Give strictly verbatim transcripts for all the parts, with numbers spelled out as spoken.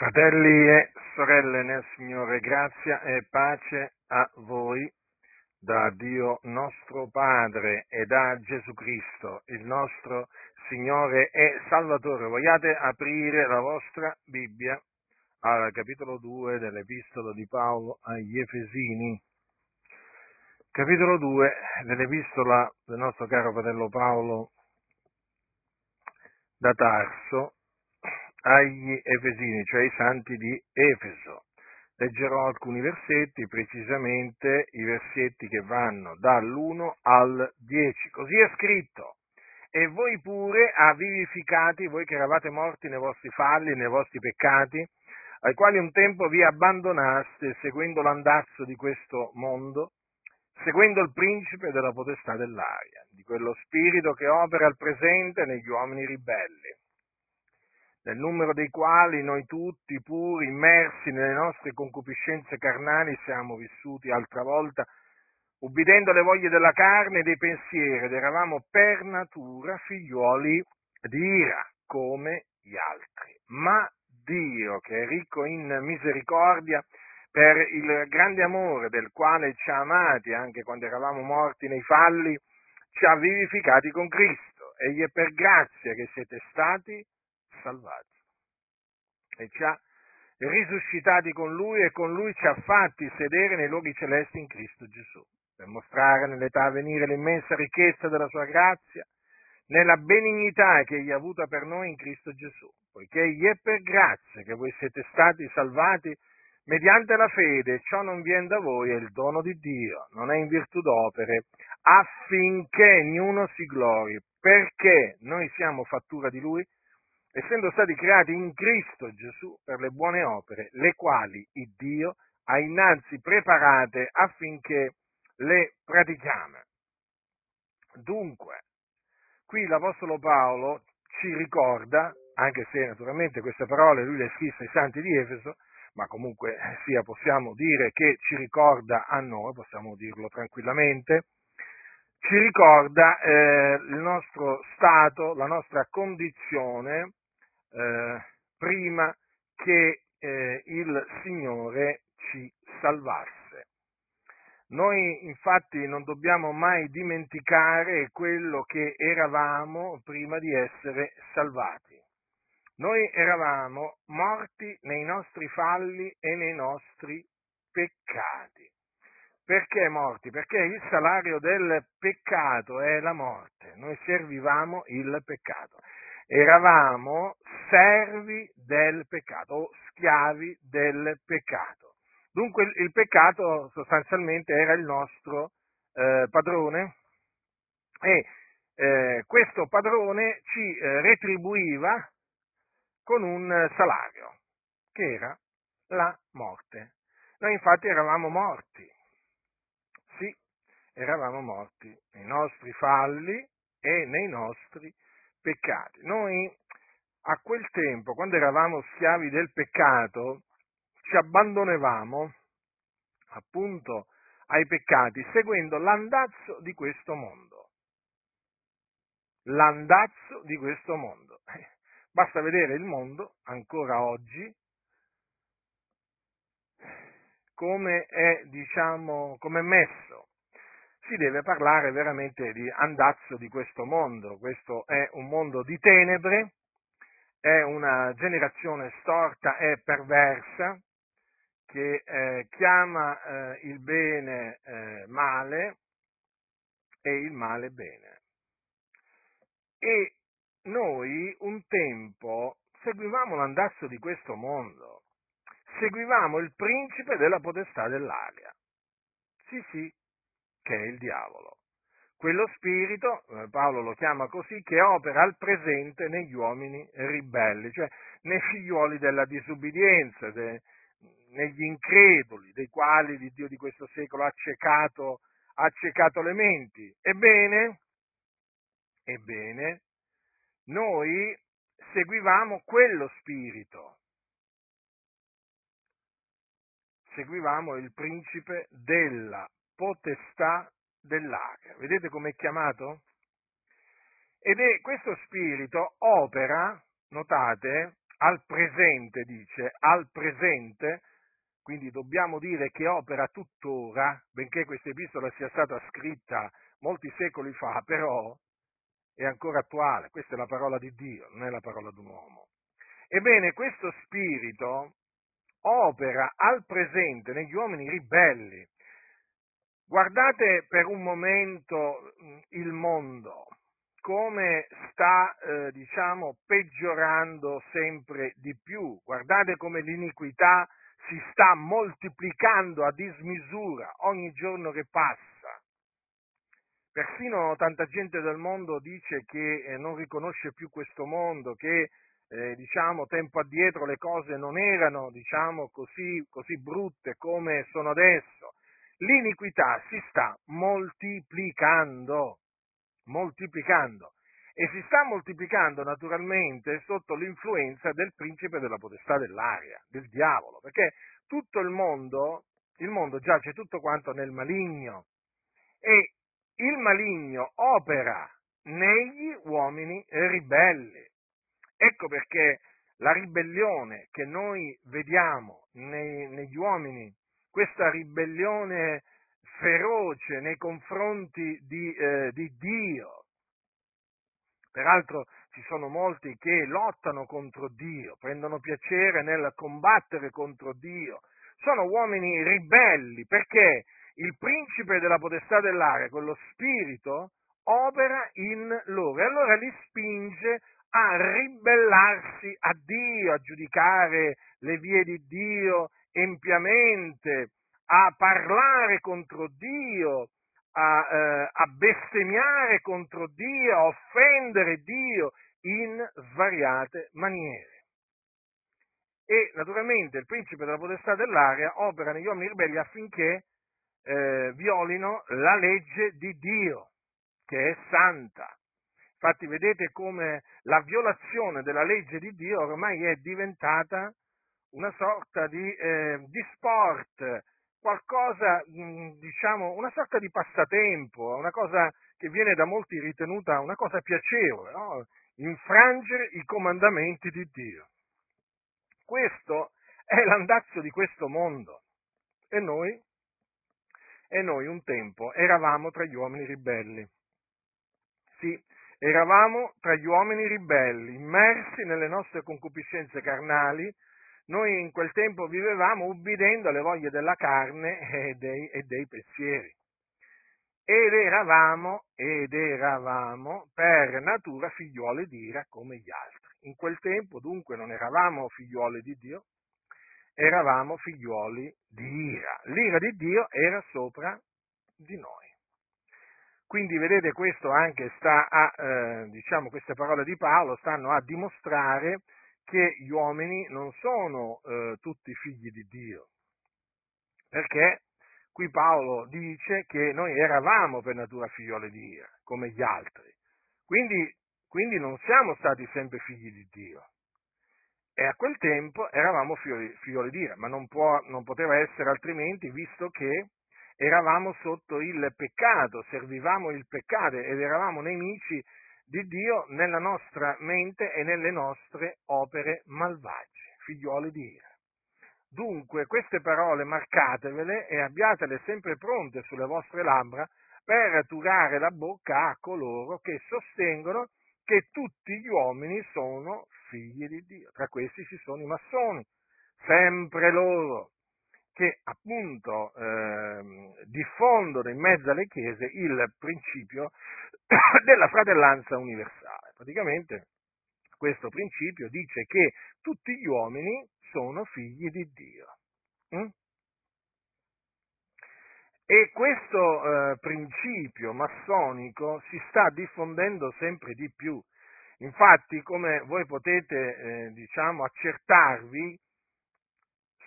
Fratelli e sorelle nel Signore, grazia e pace a voi da Dio nostro Padre e da Gesù Cristo, il nostro Signore e Salvatore. Vogliate aprire la vostra Bibbia al capitolo due dell'Epistola di Paolo agli Efesini. Capitolo due dell'Epistola del nostro caro fratello Paolo da Tarso agli Efesini, cioè i santi di Efeso. Leggerò alcuni versetti, precisamente i versetti che vanno dall'uno al dieci. Così è scritto: e voi pure avvivificati, voi che eravate morti nei vostri falli, nei vostri peccati, ai quali un tempo vi abbandonaste, seguendo l'andazzo di questo mondo, seguendo il principe della potestà dell'aria, di quello spirito che opera al presente negli uomini ribelli, nel numero dei quali noi tutti, pur immersi nelle nostre concupiscenze carnali, siamo vissuti altra volta ubbidendo alle voglie della carne e dei pensieri, ed eravamo per natura figliuoli di ira, come gli altri. Ma Dio, che è ricco in misericordia, per il grande amore del quale ci ha amati, anche quando eravamo morti nei falli, ci ha vivificati con Cristo, egli è per grazia che siete stati salvati, e ci ha risuscitati con Lui, e con Lui ci ha fatti sedere nei luoghi celesti in Cristo Gesù, per mostrare nell'età a venire l'immensa ricchezza della sua grazia, nella benignità che egli ha avuta per noi in Cristo Gesù, poiché egli è per grazia che voi siete stati salvati mediante la fede, ciò non viene da voi, è il dono di Dio, non è in virtù d'opere, affinché ognuno si glori, perché noi siamo fattura di Lui, essendo stati creati in Cristo Gesù per le buone opere, le quali il Dio ha innanzi preparate affinché le pratichiamo. Dunque, qui l'Apostolo Paolo ci ricorda, anche se naturalmente queste parole lui le scrisse ai santi di Efeso, ma comunque sia possiamo dire che ci ricorda a noi, possiamo dirlo tranquillamente, ci ricorda eh, il nostro stato, la nostra condizione, Eh, prima che eh, il Signore ci salvasse. Noi infatti non dobbiamo mai dimenticare quello che eravamo prima di essere salvati. Noi eravamo morti nei nostri falli e nei nostri peccati. Perché morti? Perché il salario del peccato è la morte. Noi servivamo il peccato. Eravamo servi del peccato o schiavi del peccato. Dunque il peccato sostanzialmente era il nostro eh, padrone e eh, questo padrone ci eh, retribuiva con un salario che era la morte. Noi infatti eravamo morti, sì, eravamo morti nei nostri falli e nei nostri peccati. Noi a quel tempo, quando eravamo schiavi del peccato, ci abbandonavamo appunto ai peccati, seguendo l'andazzo di questo mondo. L'andazzo di questo mondo. Basta vedere il mondo ancora oggi come è, diciamo, come è messo. Si deve parlare veramente di andazzo di questo mondo. Questo è un mondo di tenebre, è una generazione storta e perversa che eh, chiama eh, il bene eh, male e il male bene. E noi un tempo seguivamo l'andazzo di questo mondo, seguivamo il principe della potestà dell'aria. Sì, sì. Che è il diavolo, quello spirito, Paolo lo chiama così, che opera al presente negli uomini ribelli, cioè nei figlioli della disubbidienza, de, negli increduli, dei quali il Dio di questo secolo ha accecato, ha accecato le menti. Ebbene, ebbene, noi seguivamo quello spirito, seguivamo il principe della potestà dell'aria. Vedete com'è chiamato? Ed è questo spirito opera, notate, al presente, dice, al presente, quindi dobbiamo dire che opera tuttora, benché questa epistola sia stata scritta molti secoli fa, però è ancora attuale, questa è la parola di Dio, non è la parola di un uomo. Ebbene, questo spirito opera al presente negli uomini ribelli. Guardate per un momento il mondo, come sta, eh, diciamo, peggiorando sempre di più. Guardate come l'iniquità si sta moltiplicando a dismisura ogni giorno che passa. Persino tanta gente del mondo dice che eh, non riconosce più questo mondo, che eh, diciamo, tempo addietro le cose non erano, diciamo, così, così brutte come sono adesso. L'iniquità si sta moltiplicando. moltiplicando, e si sta moltiplicando naturalmente sotto l'influenza del principe della potestà dell'aria, del diavolo, perché tutto il mondo, il mondo giace tutto quanto nel maligno, e il maligno opera negli uomini ribelli. Ecco perché la ribellione che noi vediamo nei, negli uomini, questa ribellione feroce nei confronti di, eh, di Dio. Peraltro ci sono molti che lottano contro Dio, prendono piacere nel combattere contro Dio. Sono uomini ribelli perché il principe della potestà dell'aria, quello spirito, opera in loro e allora li spinge a ribellarsi a Dio, a giudicare le vie di Dio empiamente, a parlare contro Dio, a, eh, a bestemmiare contro Dio, a offendere Dio in svariate maniere. E naturalmente il principe della potestà dell'aria opera negli uomini ribelli affinché eh, violino la legge di Dio, che è santa. Infatti vedete come la violazione della legge di Dio ormai è diventata una sorta di, eh, di sport, qualcosa, diciamo, una sorta di passatempo, una cosa che viene da molti ritenuta una cosa piacevole, no? Infrangere i comandamenti di Dio. Questo è l'andazzo di questo mondo. E noi, e noi un tempo eravamo tra gli uomini ribelli. Sì, eravamo tra gli uomini ribelli, immersi nelle nostre concupiscenze carnali. Noi in quel tempo vivevamo ubbidendo alle voglie della carne e dei, e dei pensieri, ed eravamo, ed eravamo per natura figliuoli di ira come gli altri. In quel tempo dunque non eravamo figliuoli di Dio, eravamo figliuoli di ira. L'ira di Dio era sopra di noi. Quindi vedete, questo anche sta a, eh, diciamo, queste parole di Paolo stanno a dimostrare che gli uomini non sono eh, tutti figli di Dio, perché qui Paolo dice che noi eravamo per natura figlioli di Dio, come gli altri, quindi, quindi non siamo stati sempre figli di Dio, e a quel tempo eravamo figlioli, figlioli di Dio, ma non, può, non poteva essere altrimenti, visto che eravamo sotto il peccato, servivamo il peccato ed eravamo nemici di Dio nella nostra mente e nelle nostre opere malvagie, figlioli di ira. Dunque, queste parole marcatevele e abbiatele sempre pronte sulle vostre labbra per aturare la bocca a coloro che sostengono che tutti gli uomini sono figli di Dio. Tra questi ci sono i massoni, sempre loro, che appunto eh, diffondono in mezzo alle chiese il principio della fratellanza universale. Praticamente questo principio dice che tutti gli uomini sono figli di Dio. Mm? E questo eh, principio massonico si sta diffondendo sempre di più. Infatti, come voi potete eh, diciamo accertarvi,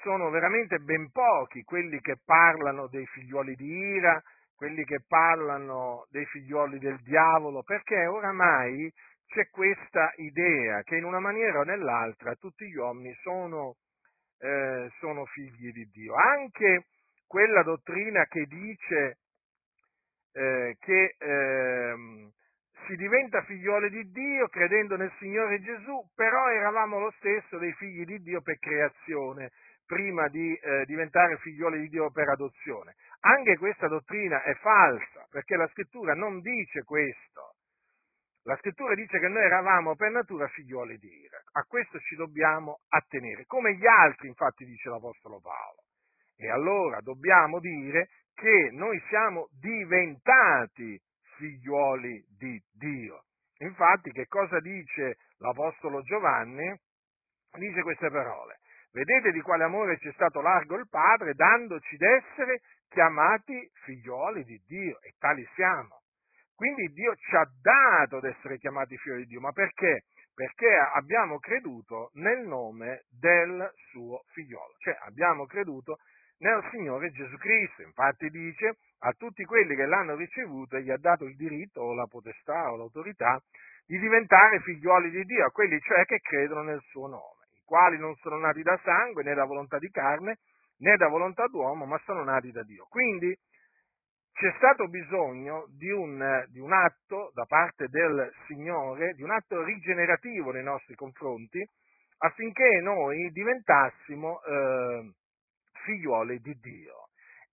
sono veramente ben pochi quelli che parlano dei figlioli di ira, quelli che parlano dei figlioli del diavolo, perché oramai c'è questa idea che in una maniera o nell'altra tutti gli uomini sono, eh, sono figli di Dio. Anche quella dottrina che dice eh, che eh, si diventa figlioli di Dio credendo nel Signore Gesù, però eravamo lo stesso dei figli di Dio per creazione, prima di eh, diventare figlioli di Dio per adozione. Anche questa dottrina è falsa, perché la Scrittura non dice questo. La Scrittura dice che noi eravamo per natura figlioli di Dio. A questo ci dobbiamo attenere, come gli altri, infatti, dice l'Apostolo Paolo. E allora dobbiamo dire che noi siamo diventati figlioli di Dio. Infatti, che cosa dice l'Apostolo Giovanni? Dice queste parole: vedete di quale amore ci è stato largo il Padre, dandoci d'essere chiamati figlioli di Dio, e tali siamo. Quindi Dio ci ha dato d'essere chiamati figli di Dio, ma perché? Perché abbiamo creduto nel nome del suo figliolo, cioè abbiamo creduto nel Signore Gesù Cristo. Infatti dice: a tutti quelli che l'hanno ricevuto gli ha dato il diritto o la potestà o l'autorità di diventare figlioli di Dio, a quelli cioè che credono nel suo nome, i quali non sono nati da sangue, né da volontà di carne, né da volontà d'uomo, ma sono nati da Dio. Quindi c'è stato bisogno di un, di un atto da parte del Signore, di un atto rigenerativo nei nostri confronti, affinché noi diventassimo eh, figlioli di Dio.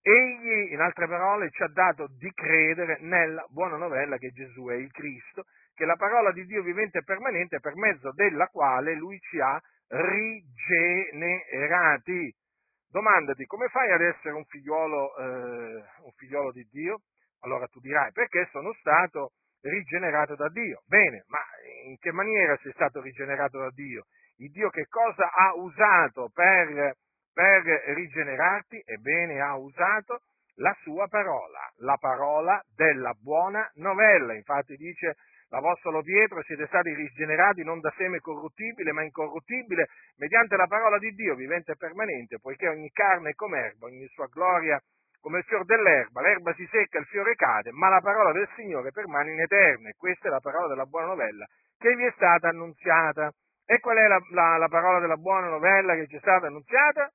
Egli, in altre parole, ci ha dato di credere nella buona novella che Gesù è il Cristo, che è la parola di Dio vivente e permanente, per mezzo della quale Lui ci ha rigenerati. Domandati, come fai ad essere un figliolo, eh, un figliolo di Dio? Allora tu dirai: perché sono stato rigenerato da Dio. Bene, ma in che maniera sei stato rigenerato da Dio? Il Dio che cosa ha usato per, per rigenerarti? Ebbene, ha usato la sua parola, la parola della buona novella. Infatti dice l'Apostolo Pietro: siete stati rigenerati non da seme corruttibile, ma incorruttibile, mediante la parola di Dio, vivente e permanente, poiché ogni carne è come erba, ogni sua gloria come il fior dell'erba, l'erba si secca, il fiore cade, ma la parola del Signore permane in eterno. E questa è la parola della buona novella che vi è stata annunziata. E qual è la, la, la parola della buona novella che ci è stata annunziata?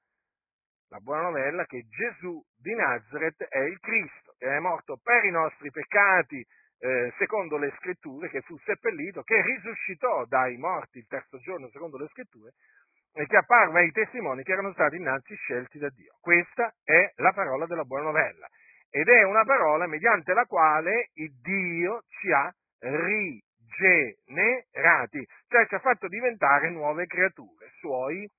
La buona novella che Gesù di Nazaret è il Cristo, che è morto per i nostri peccati, Eh, secondo le scritture, che fu seppellito, che risuscitò dai morti il terzo giorno secondo le scritture, e che apparve ai testimoni che erano stati innanzi scelti da Dio. Questa è la parola della buona novella, ed è una parola mediante la quale il Dio ci ha rigenerati, cioè ci ha fatto diventare nuove creature, suoi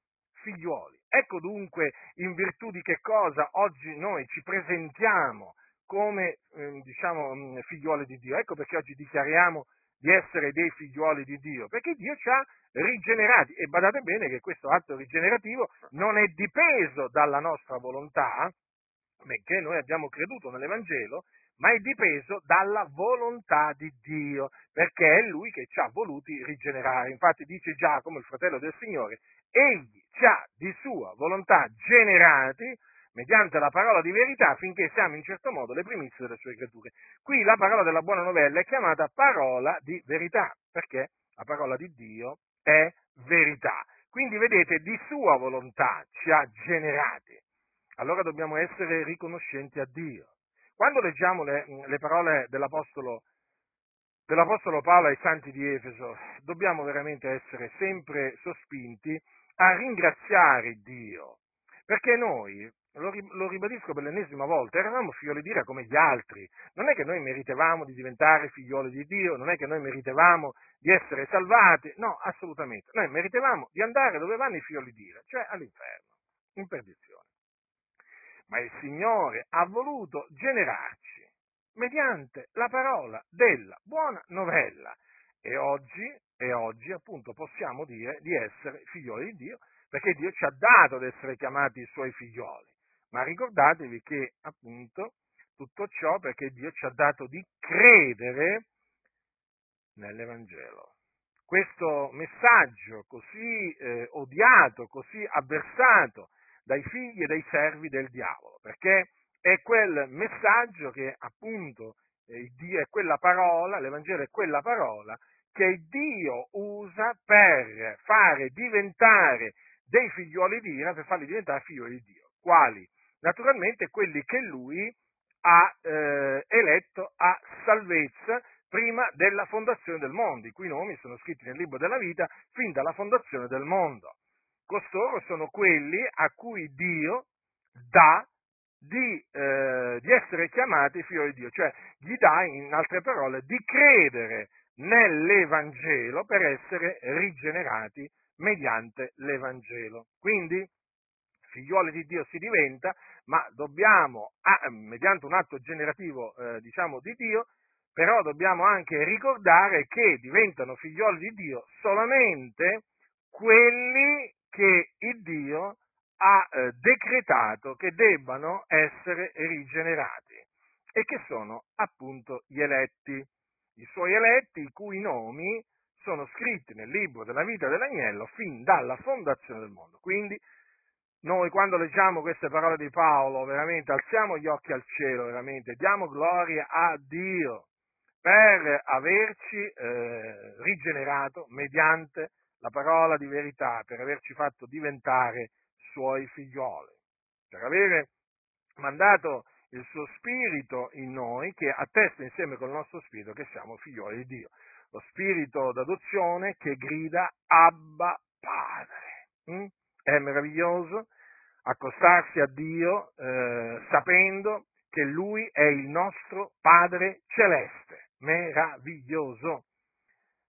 figlioli. Ecco dunque in virtù di che cosa oggi noi ci presentiamo come, diciamo, figlioli di Dio. Ecco perché oggi dichiariamo di essere dei figlioli di Dio, perché Dio ci ha rigenerati. E badate bene che questo atto rigenerativo non è dipeso dalla nostra volontà, benché noi abbiamo creduto nell'Evangelo, ma è dipeso dalla volontà di Dio, perché è Lui che ci ha voluti rigenerare. Infatti dice Giacomo, il fratello del Signore: egli ci ha di sua volontà generati mediante la parola di verità, finché siamo in certo modo le primizie delle sue creature. Qui la parola della buona novella è chiamata parola di verità, perché la parola di Dio è verità. Quindi vedete, di sua volontà ci ha generati. Allora dobbiamo essere riconoscenti a Dio. Quando leggiamo le, le parole dell'Apostolo, dell'Apostolo Paolo ai Santi di Efeso, dobbiamo veramente essere sempre sospinti a ringraziare Dio, perché noi, lo ribadisco per l'ennesima volta, eravamo figlioli di Dio come gli altri. Non è che noi meritavamo di diventare figlioli di Dio, non è che noi meritavamo di essere salvati, no, assolutamente. Noi meritavamo di andare dove vanno i figlioli di Dio, cioè all'inferno, in perdizione. Ma il Signore ha voluto generarci mediante la parola della buona novella. E oggi, e oggi appunto possiamo dire di essere figlioli di Dio, perché Dio ci ha dato ad essere chiamati i suoi figlioli. Ma ricordatevi che, appunto, tutto ciò perché Dio ci ha dato di credere nell'Evangelo. Questo messaggio così eh, odiato, così avversato dai figli e dai servi del diavolo, perché è quel messaggio che, appunto, eh, Dio è quella parola, l'Evangelo è quella parola che Dio usa per fare diventare dei figlioli di Dio, per farli diventare figli di Dio. Quali? Naturalmente quelli che Lui ha eh, eletto a salvezza prima della fondazione del mondo, i cui nomi sono scritti nel Libro della Vita fin dalla fondazione del mondo. Costoro sono quelli a cui Dio dà di, eh, di essere chiamati figlio di Dio, cioè gli dà, in altre parole, di credere nell'Evangelo per essere rigenerati mediante l'Evangelo. Quindi figlioli di Dio si diventa, ma dobbiamo, ah, mediante un atto generativo eh, diciamo di Dio, però dobbiamo anche ricordare che diventano figlioli di Dio solamente quelli che il Dio ha eh, decretato che debbano essere rigenerati e che sono appunto gli eletti, i suoi eletti, i cui nomi sono scritti nel Libro della Vita dell'Agnello fin dalla fondazione del mondo. Quindi noi, quando leggiamo queste parole di Paolo, veramente alziamo gli occhi al cielo, veramente diamo gloria a Dio per averci eh, rigenerato mediante la parola di verità, per averci fatto diventare suoi figlioli, per avere mandato il suo Spirito in noi, che attesta insieme con il nostro Spirito che siamo figlioli di Dio. Lo Spirito d'adozione che grida Abba Padre. Mm? È meraviglioso accostarsi a Dio eh, sapendo che Lui è il nostro Padre Celeste. Meraviglioso.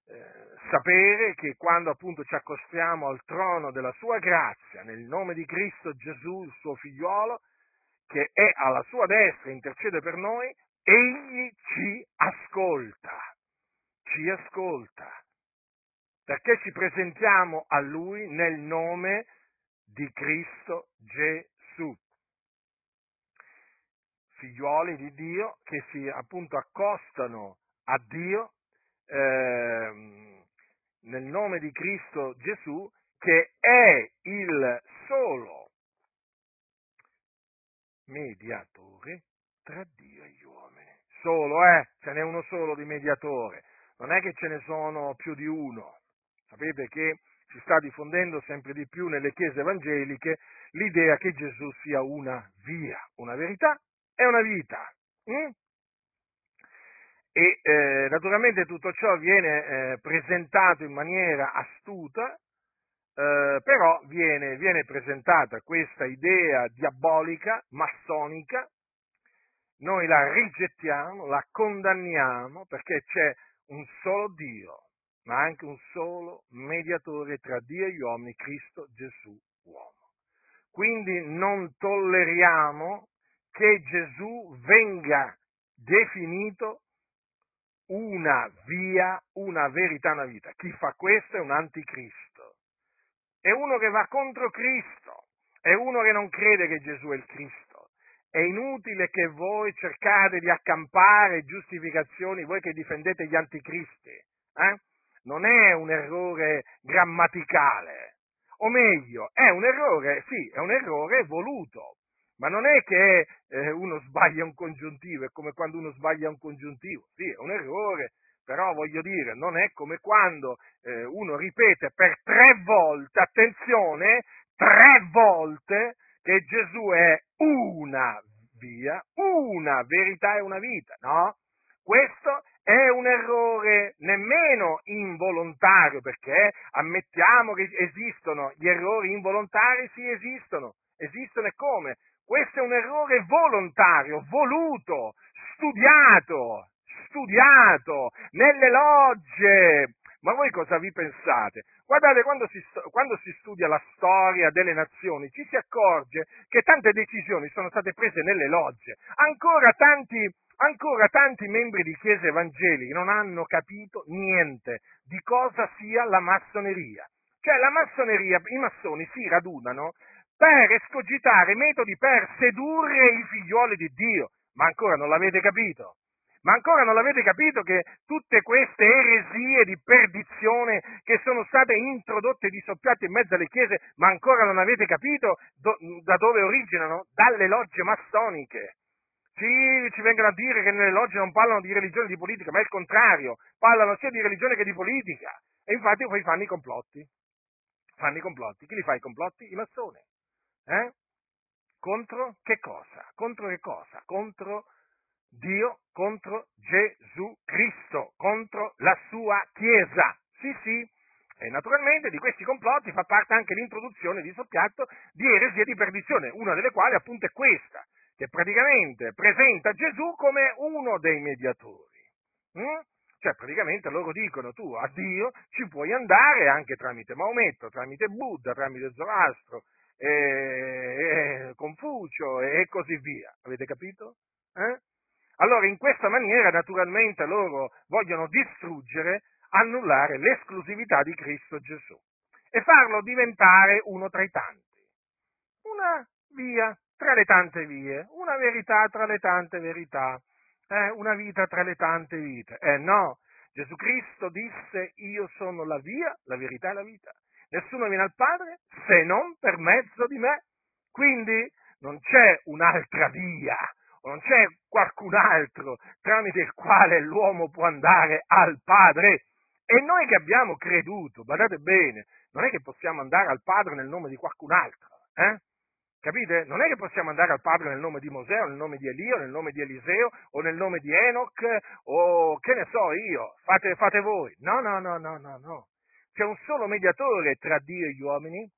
Eh, sapere che quando appunto ci accostiamo al trono della Sua grazia, nel nome di Cristo Gesù, il Suo figliolo, che è alla Sua destra e intercede per noi, Egli ci ascolta, ci ascolta, perché ci presentiamo a Lui nel nome di Cristo Gesù. Figlioli di Dio che si appunto accostano a Dio Eh, nel nome di Cristo Gesù, che è il solo mediatore tra Dio e gli uomini. Solo, eh? Ce n'è uno solo di mediatore, non è che ce ne sono più di uno. Sapete che si sta diffondendo sempre di più nelle chiese evangeliche l'idea che Gesù sia una via, una verità e una vita. Mm? E eh, naturalmente tutto ciò viene eh, presentato in maniera astuta, eh, però viene, viene presentata questa idea diabolica, massonica, noi la rigettiamo, la condanniamo, perché c'è un solo Dio, ma anche un solo mediatore tra Dio e gli uomini, Cristo Gesù uomo. Quindi non tolleriamo che Gesù venga definito una via, una verità, una vita. Chi fa questo è un anticristo, è uno che va contro Cristo, è uno che non crede che Gesù è il Cristo. È inutile che voi cercate di accampare giustificazioni, voi che difendete gli anticristi, eh? Non è un errore grammaticale, o meglio, è un errore, sì, è un errore voluto. Ma non è che eh, uno sbaglia un congiuntivo, è come quando uno sbaglia un congiuntivo, sì, è un errore, però voglio dire, non è come quando eh, uno ripete per tre volte, attenzione, tre volte, che Gesù è una via, una verità e una vita, no? Questo è un errore nemmeno involontario, perché ammettiamo che esistono, gli errori involontari sì esistono, esistono e come? Questo è un errore volontario, voluto, studiato, studiato, nelle logge. Ma voi cosa vi pensate? Guardate, quando si, quando si studia la storia delle nazioni, ci si accorge che tante decisioni sono state prese nelle logge. Ancora tanti, ancora tanti membri di chiese evangeliche non hanno capito niente di cosa sia la massoneria. Cioè la massoneria, i massoni si radunano per escogitare metodi per sedurre i figlioli di Dio, ma ancora non l'avete capito, ma ancora non l'avete capito che tutte queste eresie di perdizione che sono state introdotte di soppiatto in mezzo alle chiese, ma ancora non avete capito do, da dove originano? Dalle logge massoniche. Sì, ci vengono a dire che nelle logge non parlano di religione e di politica, ma è il contrario, parlano sia di religione che di politica, e infatti poi fanno i complotti, fanno i complotti, chi li fa i complotti? I massoni. Eh? Contro che cosa? Contro che cosa? Contro Dio contro Gesù Cristo, contro la sua Chiesa. Sì, sì. E naturalmente di questi complotti fa parte anche l'introduzione di soppiatto di eresie di perdizione, una delle quali appunto è questa, che praticamente presenta Gesù come uno dei mediatori. Mm? Cioè praticamente loro dicono: tu a Dio ci puoi andare anche tramite Maometto, tramite Buddha, tramite Zoroastro, e, e Confucio e così via. Avete capito? Eh? Allora in questa maniera naturalmente loro vogliono distruggere, annullare l'esclusività di Cristo Gesù e farlo diventare uno tra i tanti, una via tra le tante vie, una verità tra le tante verità, eh, una vita tra le tante vite. Eh no, Gesù Cristo disse: io sono la via, la verità e la vita, nessuno viene al Padre se non per mezzo di me, quindi non c'è un'altra via, non c'è qualcun altro tramite il quale l'uomo può andare al Padre. E noi che abbiamo creduto, badate bene, non è che possiamo andare al Padre nel nome di qualcun altro, eh? Capite? Non è che possiamo andare al Padre nel nome di Mosè, o nel nome di Elio, nel nome di Eliseo, o nel nome di Enoch, o che ne so io, fate, fate voi. No, no, no, no, no, no. C'è un solo mediatore tra Dio e gli uomini,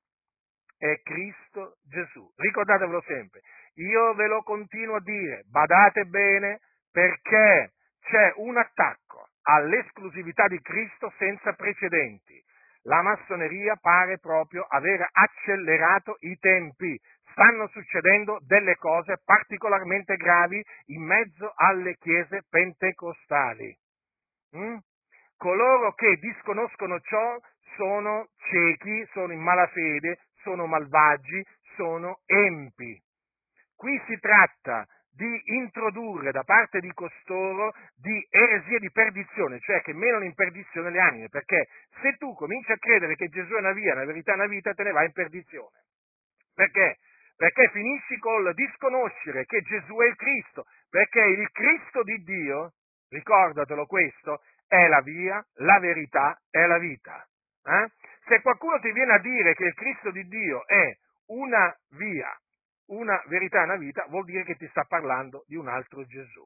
è Cristo Gesù. Ricordatevelo sempre. Io ve lo continuo a dire, badate bene, perché c'è un attacco all'esclusività di Cristo senza precedenti. La massoneria pare proprio aver accelerato i tempi. Stanno succedendo delle cose particolarmente gravi in mezzo alle chiese pentecostali. Mm? Coloro che disconoscono ciò sono ciechi, sono in malafede, sono malvagi, sono empi. Qui si tratta di introdurre da parte di costoro di eresie di perdizione, cioè che menano in perdizione le anime, perché se tu cominci a credere che Gesù è una via, la verità è una vita, te ne vai in perdizione. Perché? Perché finisci col disconoscere che Gesù è il Cristo, perché il Cristo di Dio, ricordatelo questo, è la via, la verità è la vita. Eh? Se qualcuno ti viene a dire che il Cristo di Dio è una via, una verità e una vita, vuol dire che ti sta parlando di un altro Gesù.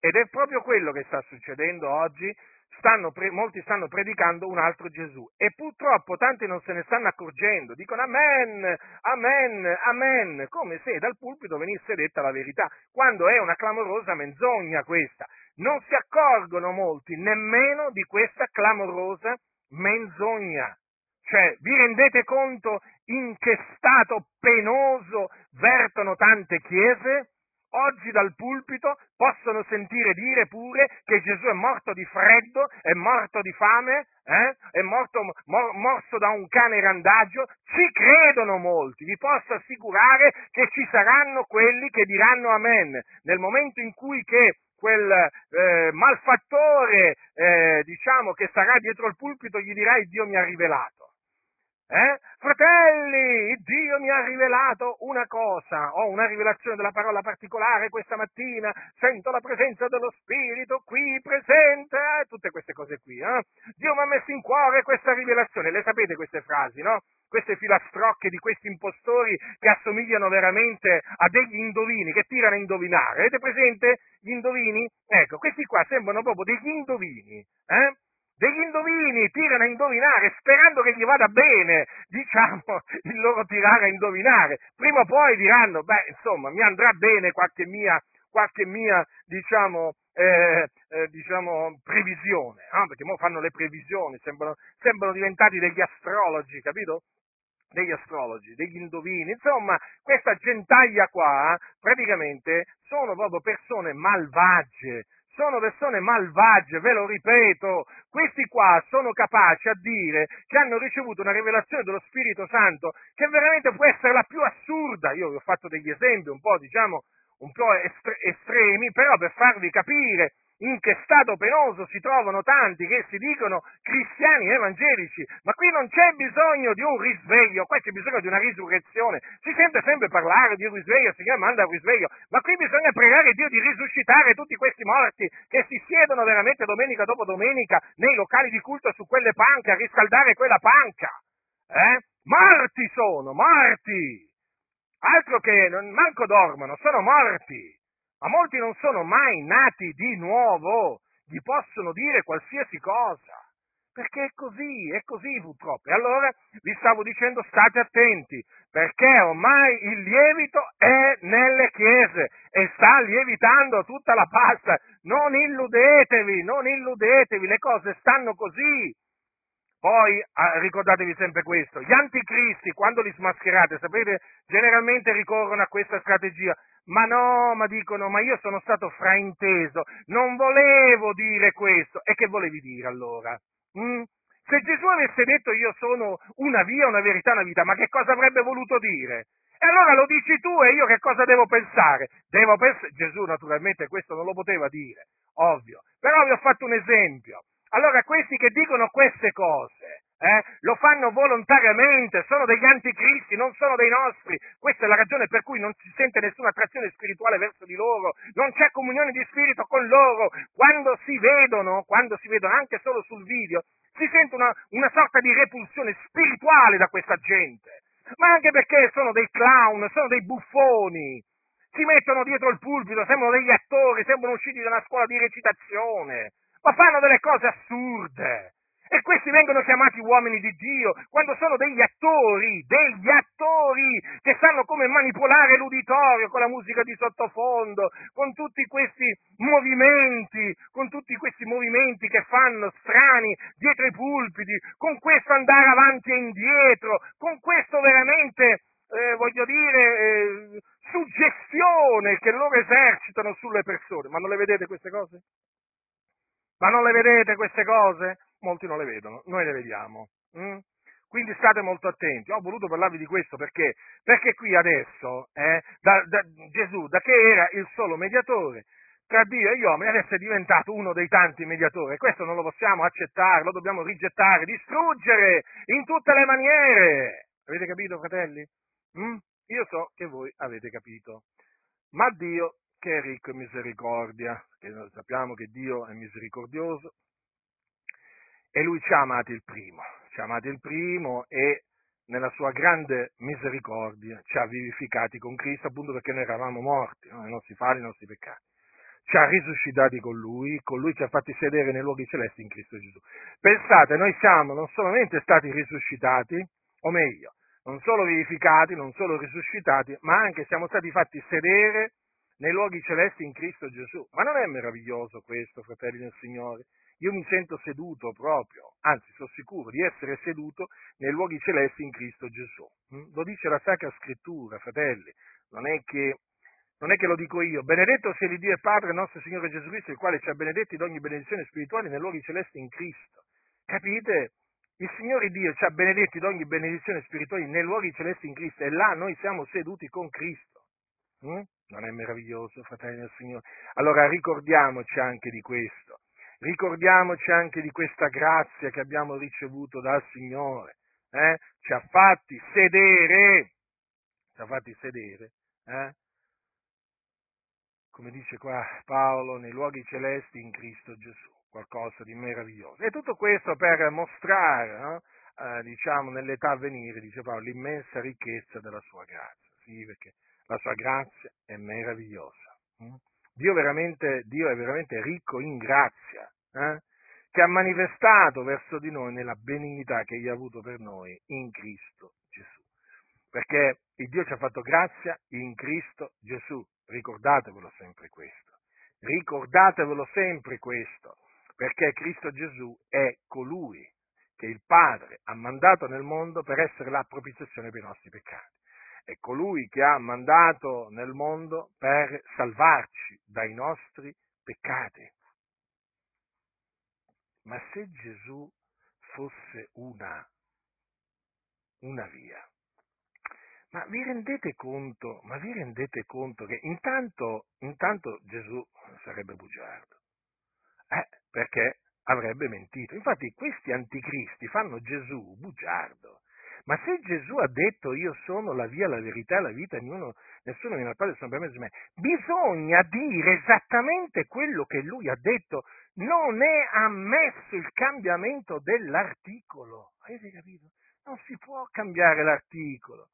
Ed è proprio quello che sta succedendo oggi, stanno pre- molti stanno predicando un altro Gesù e purtroppo tanti non se ne stanno accorgendo, dicono amen, amen, amen, come se dal pulpito venisse detta la verità, quando è una clamorosa menzogna questa. Non si accorgono molti nemmeno di questa clamorosa menzogna. Cioè, vi rendete conto in che stato penoso vertono tante chiese? Oggi dal pulpito possono sentire dire pure che Gesù è morto di freddo, è morto di fame, eh? è morto, mor- morso da un cane randagio. Ci credono molti, vi posso assicurare che ci saranno quelli che diranno amen. Nel momento in cui che quel eh, malfattore, eh, diciamo, che sarà dietro il pulpito, gli dirai: Dio mi ha rivelato. Eh? Fratelli, Dio mi ha rivelato una cosa, ho una rivelazione della parola particolare questa mattina, sento la presenza dello Spirito qui presente, eh? tutte queste cose qui, eh? Dio mi ha messo in cuore questa rivelazione. Le sapete queste frasi, no? Queste filastrocche di questi impostori che assomigliano veramente a degli indovini, che tirano a indovinare. Avete presente gli indovini? Ecco, questi qua sembrano proprio degli indovini, eh? Degli indovini, tirano a indovinare, sperando che gli vada bene, diciamo, il loro tirare a indovinare. Prima o poi diranno: beh, insomma, mi andrà bene qualche mia, qualche mia diciamo, eh, eh, diciamo, previsione, no? Perché mo fanno le previsioni, sembrano, sembrano diventati degli astrologi, capito? Degli astrologi, degli indovini, insomma, questa gentaglia qua, praticamente, sono proprio persone malvagie. Sono persone malvagie, ve lo ripeto, questi qua sono capaci a dire che hanno ricevuto una rivelazione dello Spirito Santo che veramente può essere la più assurda. Io vi ho fatto degli esempi un po', diciamo, un po' estre- estremi, però per farvi capire in che stato penoso si trovano tanti che si dicono cristiani evangelici. Ma qui non c'è bisogno di un risveglio, qua c'è bisogno di una risurrezione. Si sente sempre parlare di un risveglio, si manda un risveglio, ma qui bisogna pregare Dio di risuscitare tutti questi morti che si siedono veramente domenica dopo domenica nei locali di culto, su quelle panche, a riscaldare quella panca, eh? Morti sono, morti, altro che, non manco dormono, sono morti. Ma molti non sono mai nati di nuovo, gli possono dire qualsiasi cosa, perché è così, è così purtroppo. E allora vi stavo dicendo, state attenti, perché ormai il lievito è nelle chiese e sta lievitando tutta la pasta. Non illudetevi, non illudetevi, le cose stanno così. Poi ricordatevi sempre questo, gli anticristi quando li smascherate, sapete, generalmente ricorrono a questa strategia. Ma no, ma dicono, ma io sono stato frainteso, non volevo dire questo. E che volevi dire allora? Mm? Se Gesù avesse detto io sono una via, una verità, una vita, ma che cosa avrebbe voluto dire? E allora lo dici tu e io che cosa devo pensare? Devo pens- Gesù naturalmente questo non lo poteva dire, ovvio, però vi ho fatto un esempio. Allora questi che dicono queste cose... Eh, lo fanno volontariamente, sono degli anticristi, non sono dei nostri. Questa è la ragione per cui non si sente nessuna attrazione spirituale verso di loro, non c'è comunione di spirito con loro. Quando si vedono, quando si vedono anche solo sul video, si sente una, una sorta di repulsione spirituale da questa gente, ma anche perché sono dei clown, sono dei buffoni, si mettono dietro il pulpito, sembrano degli attori, sembrano usciti da una scuola di recitazione, ma fanno delle cose assurde. E questi vengono chiamati uomini di Dio, quando sono degli attori, degli attori che sanno come manipolare l'uditorio con la musica di sottofondo, con tutti questi movimenti, con tutti questi movimenti che fanno strani dietro i pulpiti, con questo andare avanti e indietro, con questo veramente, eh, voglio dire, eh, suggestione che loro esercitano sulle persone. Ma non le vedete queste cose? Ma non le vedete queste cose? Molti non le vedono, noi le vediamo. Mm? Quindi state molto attenti. Ho voluto parlarvi di questo perché perché qui adesso eh, da, da, Gesù, da che era il solo mediatore tra Dio e gli uomini, adesso è diventato uno dei tanti mediatori. Questo non lo possiamo accettare, lo dobbiamo rigettare, distruggere in tutte le maniere. Avete capito, fratelli? Mm? Io so che voi avete capito. Ma Dio, che è ricco in misericordia, che noi sappiamo che Dio è misericordioso, e lui ci ha amati il primo, ci ha amati il primo e nella sua grande misericordia ci ha vivificati con Cristo, appunto perché noi eravamo morti, no? I nostri falli, i nostri peccati. Ci ha risuscitati con lui, con lui ci ha fatti sedere nei luoghi celesti in Cristo Gesù. Pensate, noi siamo non solamente stati risuscitati, o meglio, non solo vivificati, non solo risuscitati, ma anche siamo stati fatti sedere nei luoghi celesti in Cristo Gesù. Ma non è meraviglioso questo, fratelli del Signore? Io mi sento seduto proprio, anzi sono sicuro di essere seduto nei luoghi celesti in Cristo Gesù. Lo dice la Sacra Scrittura, fratelli, non è che, non è che lo dico io. Benedetto sia il Dio e Padre, il nostro Signore Gesù Cristo, il quale ci ha benedetti di ogni benedizione spirituale nei luoghi celesti in Cristo. Capite? Il Signore Dio ci ha benedetti di ogni benedizione spirituale nei luoghi celesti in Cristo e là noi siamo seduti con Cristo. Mm? Non è meraviglioso, fratelli del Signore? Allora ricordiamoci anche di questo. Ricordiamoci anche di questa grazia che abbiamo ricevuto dal Signore, eh? Ci ha fatti sedere, ci ha fatti sedere, eh? Come dice qua Paolo, nei luoghi celesti in Cristo Gesù, qualcosa di meraviglioso. E tutto questo per mostrare, no? eh, diciamo, nell'età a venire, dice Paolo, l'immensa ricchezza della sua grazia. Sì, perché la sua grazia è meravigliosa. Hm? Dio, veramente, Dio è veramente ricco in grazia, eh? Che ha manifestato verso di noi nella benignità che egli ha avuto per noi in Cristo Gesù. Perché il Dio ci ha fatto grazia in Cristo Gesù. Ricordatevelo sempre questo. Ricordatevelo sempre questo. Perché Cristo Gesù è colui che il Padre ha mandato nel mondo per essere la propiziazione per i nostri peccati. È colui che ha mandato nel mondo per salvarci dai nostri peccati. Ma se Gesù fosse una, una via, ma vi rendete conto, ma vi rendete conto che intanto, intanto Gesù sarebbe bugiardo, eh, perché avrebbe mentito. Infatti questi anticristi fanno Gesù bugiardo. Ma se Gesù ha detto io sono la via, la verità e la vita, nessuno, nessuno viene al Padre se non per mezzo di me, bisogna dire esattamente quello che lui ha detto, non è ammesso il cambiamento dell'articolo, avete capito? Non si può cambiare l'articolo,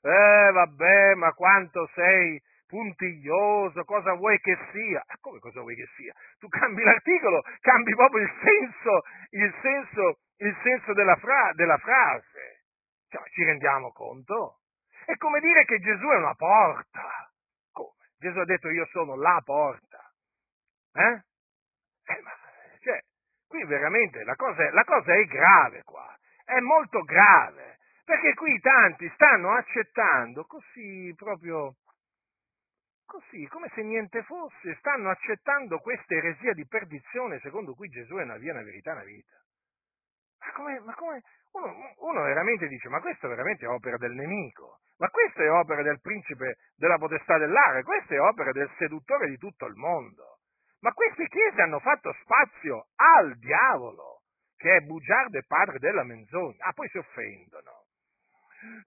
eh vabbè ma quanto sei puntiglioso, cosa vuoi che sia? Ma come cosa vuoi che sia? Tu cambi l'articolo, cambi proprio il senso, il senso, il senso della, fra, della frase. Cioè, ci rendiamo conto? È come dire che Gesù è una porta. Come? Gesù ha detto io sono la porta. Eh? Eh, ma, cioè, qui veramente la cosa, è, la cosa è grave qua, è molto grave, perché qui tanti stanno accettando così proprio, così, come se niente fosse, stanno accettando questa eresia di perdizione secondo cui Gesù è una via, una verità, una vita. Ma come, ma come, uno, uno veramente dice, ma questa veramente è opera del nemico, ma questa è opera del principe della potestà dell'aria, questa è opera del seduttore di tutto il mondo. Ma queste chiese hanno fatto spazio al diavolo, che è bugiardo e padre della menzogna. Ah, poi si offendono.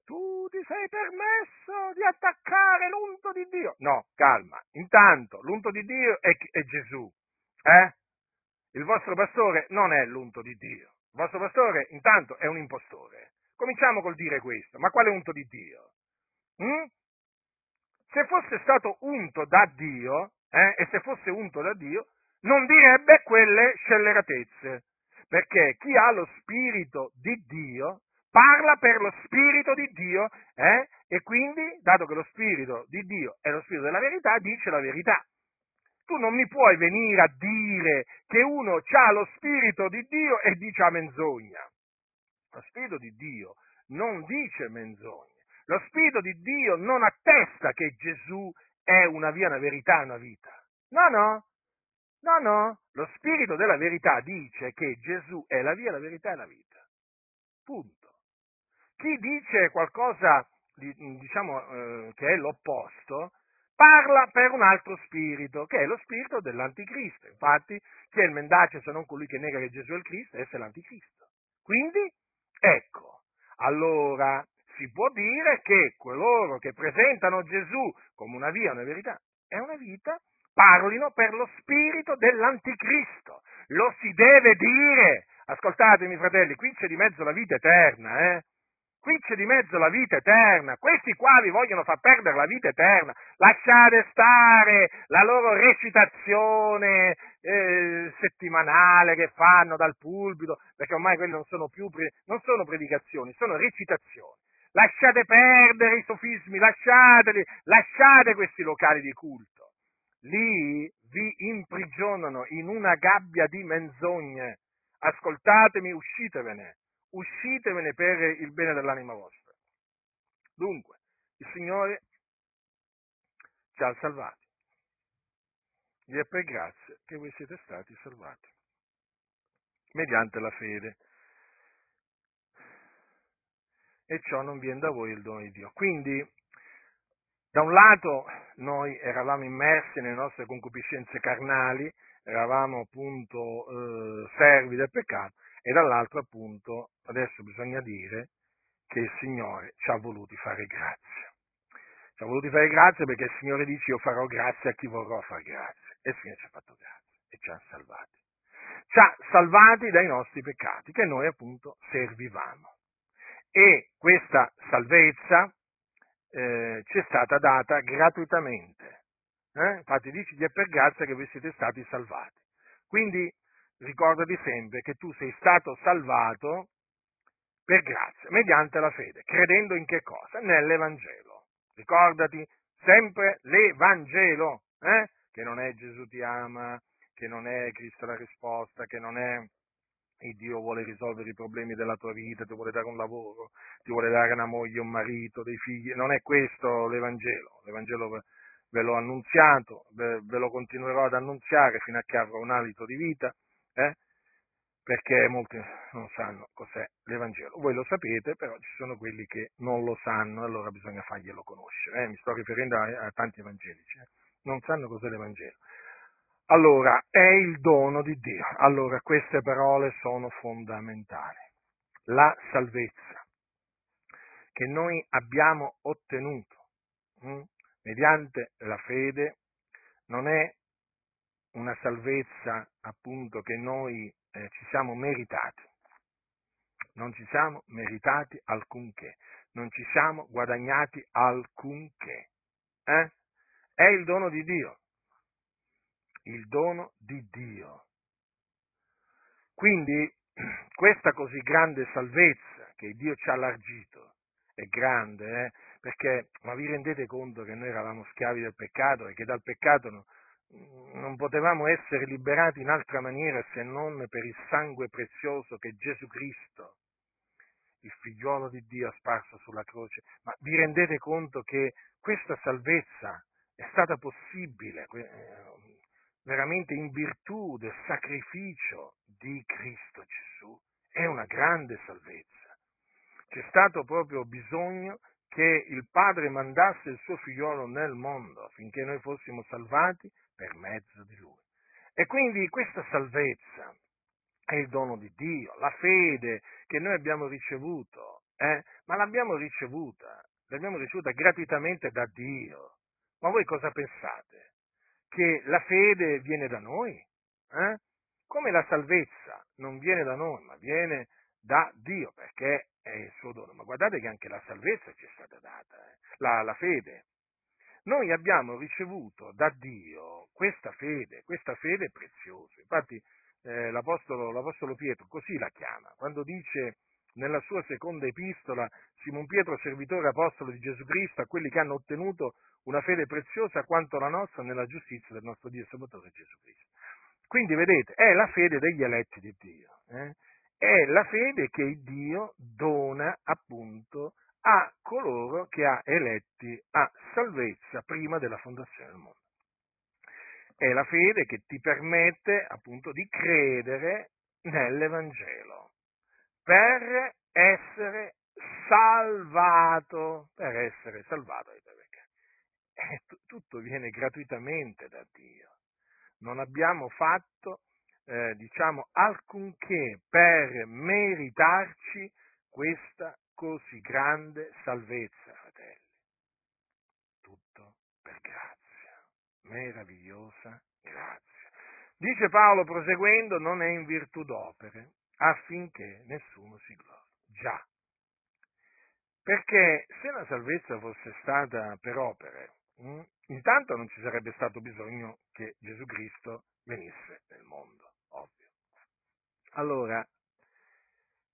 Tu ti sei permesso di attaccare l'unto di Dio? No, calma. Intanto, l'unto di Dio è, è Gesù. Eh? Il vostro pastore non è l'unto di Dio. Il vostro pastore, intanto, è un impostore. Cominciamo col dire questo. Ma quale unto di Dio? Mm? Se fosse stato unto da Dio... Eh, e se fosse unto da Dio, non direbbe quelle scelleratezze, perché chi ha lo Spirito di Dio parla per lo Spirito di Dio, eh, e quindi, dato che lo Spirito di Dio è lo Spirito della verità, dice la verità. Tu non mi puoi venire a dire che uno ha lo Spirito di Dio e dice a menzogna. Lo Spirito di Dio non dice menzogna. Lo Spirito di Dio non attesta che Gesù è una via, una verità, una vita. No, no, no, no. Lo Spirito della verità dice che Gesù è la via, la verità e la vita. Punto. Chi dice qualcosa, diciamo, eh, che è l'opposto, parla per un altro spirito, che è lo spirito dell'Anticristo. Infatti, chi è il mendace se non colui che nega che Gesù è il Cristo, esse è l'Anticristo. Quindi, ecco, allora... si può dire che coloro che presentano Gesù come una via, una verità e una vita, parlino per lo spirito dell'Anticristo. Lo si deve dire. Ascoltatemi, fratelli, qui c'è di mezzo la vita eterna, eh? Qui c'è di mezzo la vita eterna. Questi qua vi vogliono far perdere la vita eterna. Lasciate stare la loro recitazione eh, settimanale che fanno dal pulpito, perché ormai quelle non sono più pre- non sono predicazioni, sono recitazioni. Lasciate perdere i sofismi, lasciateli, lasciate questi locali di culto. Lì vi imprigionano in una gabbia di menzogne. Ascoltatemi, uscitevene, uscitevene per il bene dell'anima vostra. Dunque, il Signore ci ha salvati. Gli è per grazia che voi siete stati salvati, mediante la fede. E ciò non viene da voi, il dono di Dio. Quindi, da un lato, noi eravamo immersi nelle nostre concupiscenze carnali, eravamo appunto eh, servi del peccato, e dall'altro appunto, adesso bisogna dire che il Signore ci ha voluti fare grazia. Ci ha voluti fare grazia perché il Signore dice io farò grazia a chi vorrò far grazia. E il Signore ci ha fatto grazia e ci ha salvati. Ci ha salvati dai nostri peccati, che noi appunto servivamo. E questa salvezza eh, ci è stata data gratuitamente. Eh? Infatti dice, gli è per grazia che voi siete stati salvati. Quindi ricordati sempre che tu sei stato salvato per grazia, mediante la fede. Credendo in che cosa? Nell'Evangelo. Ricordati sempre l'Evangelo, eh? Che non è Gesù ti ama, che non è Cristo la risposta, che non è... E Dio vuole risolvere i problemi della tua vita, ti vuole dare un lavoro, ti vuole dare una moglie, un marito, dei figli. Non è questo l'Evangelo. L'Evangelo ve l'ho annunziato, ve lo continuerò ad annunziare fino a che avrò un alito di vita, eh? Perché molti non sanno cos'è l'Evangelo. Voi lo sapete, però ci sono quelli che non lo sanno, allora bisogna farglielo conoscere. Eh? Mi sto riferendo a, a tanti evangelici, eh? Non sanno cos'è l'Evangelo. Allora, è il dono di Dio. Allora, queste parole sono fondamentali. La salvezza che noi abbiamo ottenuto mh, mediante la fede non è una salvezza appunto che noi eh, ci siamo meritati. Non ci siamo meritati alcunché, non ci siamo guadagnati alcunché. Eh? è il dono di Dio. Il dono di Dio. Quindi questa così grande salvezza che Dio ci ha allargito è grande, eh? Perché, ma vi rendete conto che noi eravamo schiavi del peccato e che dal peccato non, non potevamo essere liberati in altra maniera se non per il sangue prezioso che Gesù Cristo, il figliolo di Dio, ha sparso sulla croce? Ma vi rendete conto che questa salvezza è stata possibile eh, veramente in virtù del sacrificio di Cristo Gesù? È una grande salvezza. C'è stato proprio bisogno che il Padre mandasse il suo figliolo nel mondo affinché noi fossimo salvati per mezzo di Lui. E quindi questa salvezza è il dono di Dio, la fede che noi abbiamo ricevuto, eh? ma l'abbiamo ricevuta, l'abbiamo ricevuta gratuitamente da Dio. Ma voi cosa pensate? Che la fede viene da noi? Eh? Come la salvezza non viene da noi, ma viene da Dio, perché è il suo dono. Ma guardate che anche la salvezza ci è stata data, eh? la, la fede. Noi abbiamo ricevuto da Dio questa fede, questa fede preziosa. Infatti eh, l'apostolo, l'apostolo Pietro così la chiama, quando dice nella sua seconda epistola: Simon Pietro, servitore apostolo di Gesù Cristo, a quelli che hanno ottenuto una fede preziosa quanto la nostra nella giustizia del nostro Dio e Salvatore Gesù Cristo. Quindi vedete, è la fede degli eletti di Dio, eh? è la fede che Dio dona appunto a coloro che ha eletti a salvezza prima della fondazione del mondo. È la fede che ti permette appunto di credere nell'Evangelo per essere salvato, per essere salvato dai peccati. Eh, t- tutto viene gratuitamente da Dio. Non abbiamo fatto, eh, diciamo, alcunché per meritarci questa così grande salvezza, fratelli. Tutto per grazia, meravigliosa grazia. Dice Paolo proseguendo: non è in virtù d'opere, affinché nessuno si glori. Già, perché se la salvezza fosse stata per opere, Mm? intanto non ci sarebbe stato bisogno che Gesù Cristo venisse nel mondo, ovvio. Allora,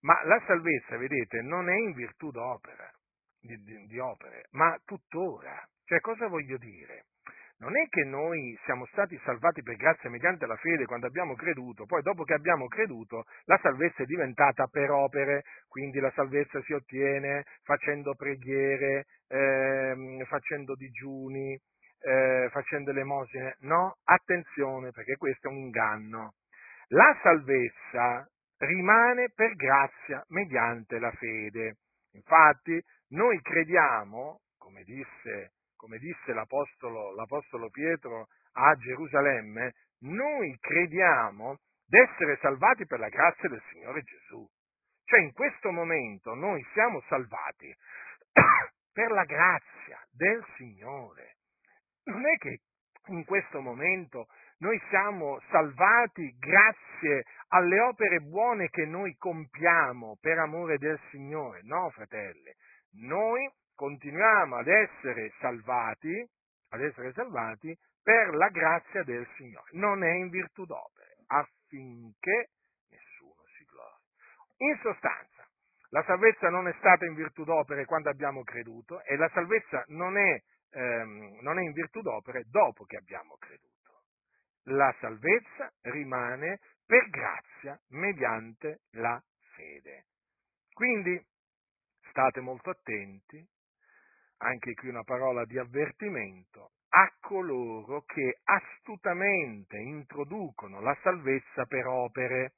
ma la salvezza, vedete, non è in virtù d'opera, di, di, di opere, ma tuttora. Cioè, cosa voglio dire? Non è che noi siamo stati salvati per grazia mediante la fede quando abbiamo creduto, poi dopo che abbiamo creduto la salvezza è diventata per opere, quindi la salvezza si ottiene facendo preghiere, eh, facendo digiuni, eh, facendo elemosine. No, attenzione, perché questo è un inganno. La salvezza rimane per grazia mediante la fede. Infatti noi crediamo, come disse come disse l'apostolo, l'apostolo Pietro a Gerusalemme, noi crediamo d'essere salvati per la grazia del Signore Gesù. Cioè in questo momento noi siamo salvati per la grazia del Signore. Non è che in questo momento noi siamo salvati grazie alle opere buone che noi compiamo per amore del Signore. No, fratelli, noi continuiamo ad essere salvati, ad essere salvati per la grazia del Signore. Non è in virtù d'opere, affinché nessuno si glori. In sostanza, la salvezza non è stata in virtù d'opere quando abbiamo creduto e la salvezza non è, ehm, non è in virtù d'opere dopo che abbiamo creduto. La salvezza rimane per grazia mediante la fede. Quindi state molto attenti. Anche qui una parola di avvertimento a coloro che astutamente introducono la salvezza per opere,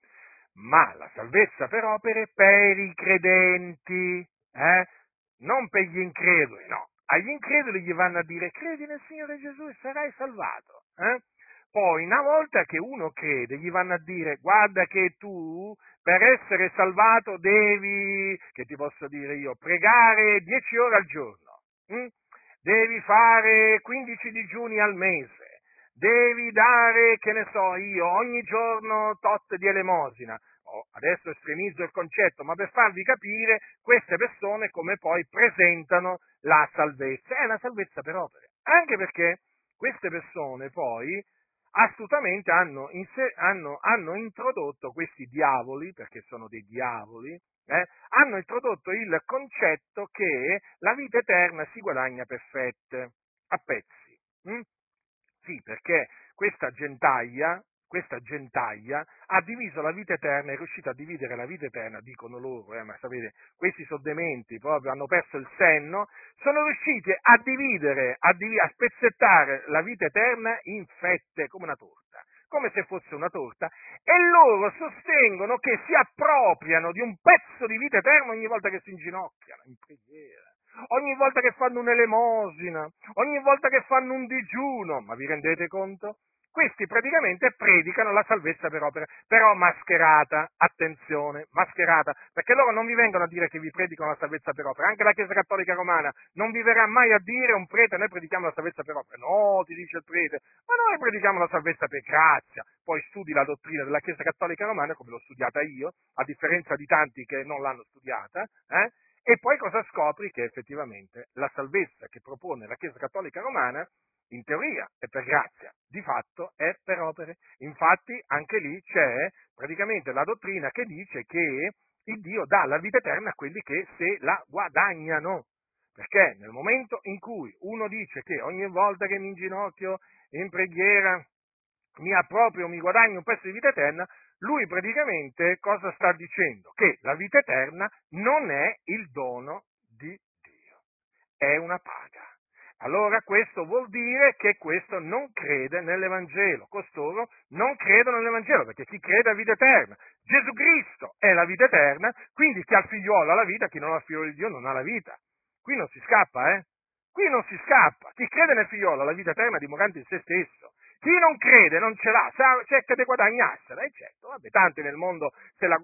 ma la salvezza per opere per i credenti, eh? non per gli increduli, no. Agli increduli gli vanno a dire: credi nel Signore Gesù e sarai salvato. Eh? Poi, una volta che uno crede, gli vanno a dire: guarda che tu, per essere salvato, devi, che ti posso dire io, pregare dieci ore al giorno. Mm? Devi fare quindici digiuni al mese, devi dare, che ne so io, ogni giorno tot di elemosina. Oh, adesso estremizzo il concetto, ma per farvi capire queste persone come poi presentano la salvezza. È una salvezza per opere, anche perché Queste persone poi astutamente hanno, inser- hanno, hanno introdotto questi diavoli, perché sono dei diavoli, eh, hanno introdotto il concetto che la vita eterna si guadagna per fette, a pezzi. Hm? Sì, perché questa gentaglia, questa gentaglia ha diviso la vita eterna, è riuscita a dividere la vita eterna, dicono loro, eh, ma sapete, questi sono dementi, proprio hanno perso il senno, sono riusciti a dividere, a, div- a spezzettare la vita eterna in fette, come una torta, come se fosse una torta, e loro sostengono che si appropriano di un pezzo di vita eterna ogni volta che si inginocchiano in preghiera, ogni volta che fanno un'elemosina, ogni volta che fanno un digiuno, ma vi rendete conto? Questi praticamente predicano la salvezza per opera, però mascherata, attenzione, mascherata, perché loro non vi vengono a dire che vi predicano la salvezza per opera, anche la Chiesa Cattolica Romana non vi verrà mai a dire un prete, noi predichiamo la salvezza per opera, no, ti dice il prete, ma noi predichiamo la salvezza per grazia, poi studi la dottrina della Chiesa Cattolica Romana, come l'ho studiata io, a differenza di tanti che non l'hanno studiata, eh? E poi cosa scopri? Che effettivamente la salvezza che propone la Chiesa Cattolica Romana in teoria è per grazia, di fatto è per opere. Infatti anche lì c'è praticamente la dottrina che dice che il Dio dà la vita eterna a quelli che se la guadagnano. Perché nel momento in cui uno dice che ogni volta che mi inginocchio in preghiera mi approprio, mi guadagno un pezzo di vita eterna, lui praticamente cosa sta dicendo? Che la vita eterna non è il dono di Dio, è una paga. Allora questo vuol dire che questo non crede nell'Evangelo, costoro non credono nell'Evangelo, perché chi crede ha vita eterna. Gesù Cristo è la vita eterna, quindi chi ha il figliolo ha la vita, chi non ha il figliolo di Dio non ha la vita. Qui non si scappa, eh? Qui non si scappa. Chi crede nel figliolo ha la vita eterna dimorante in se stesso. Chi non crede non ce l'ha, cerca di guadagnarsela, e certo, vabbè, tanti nel mondo se la,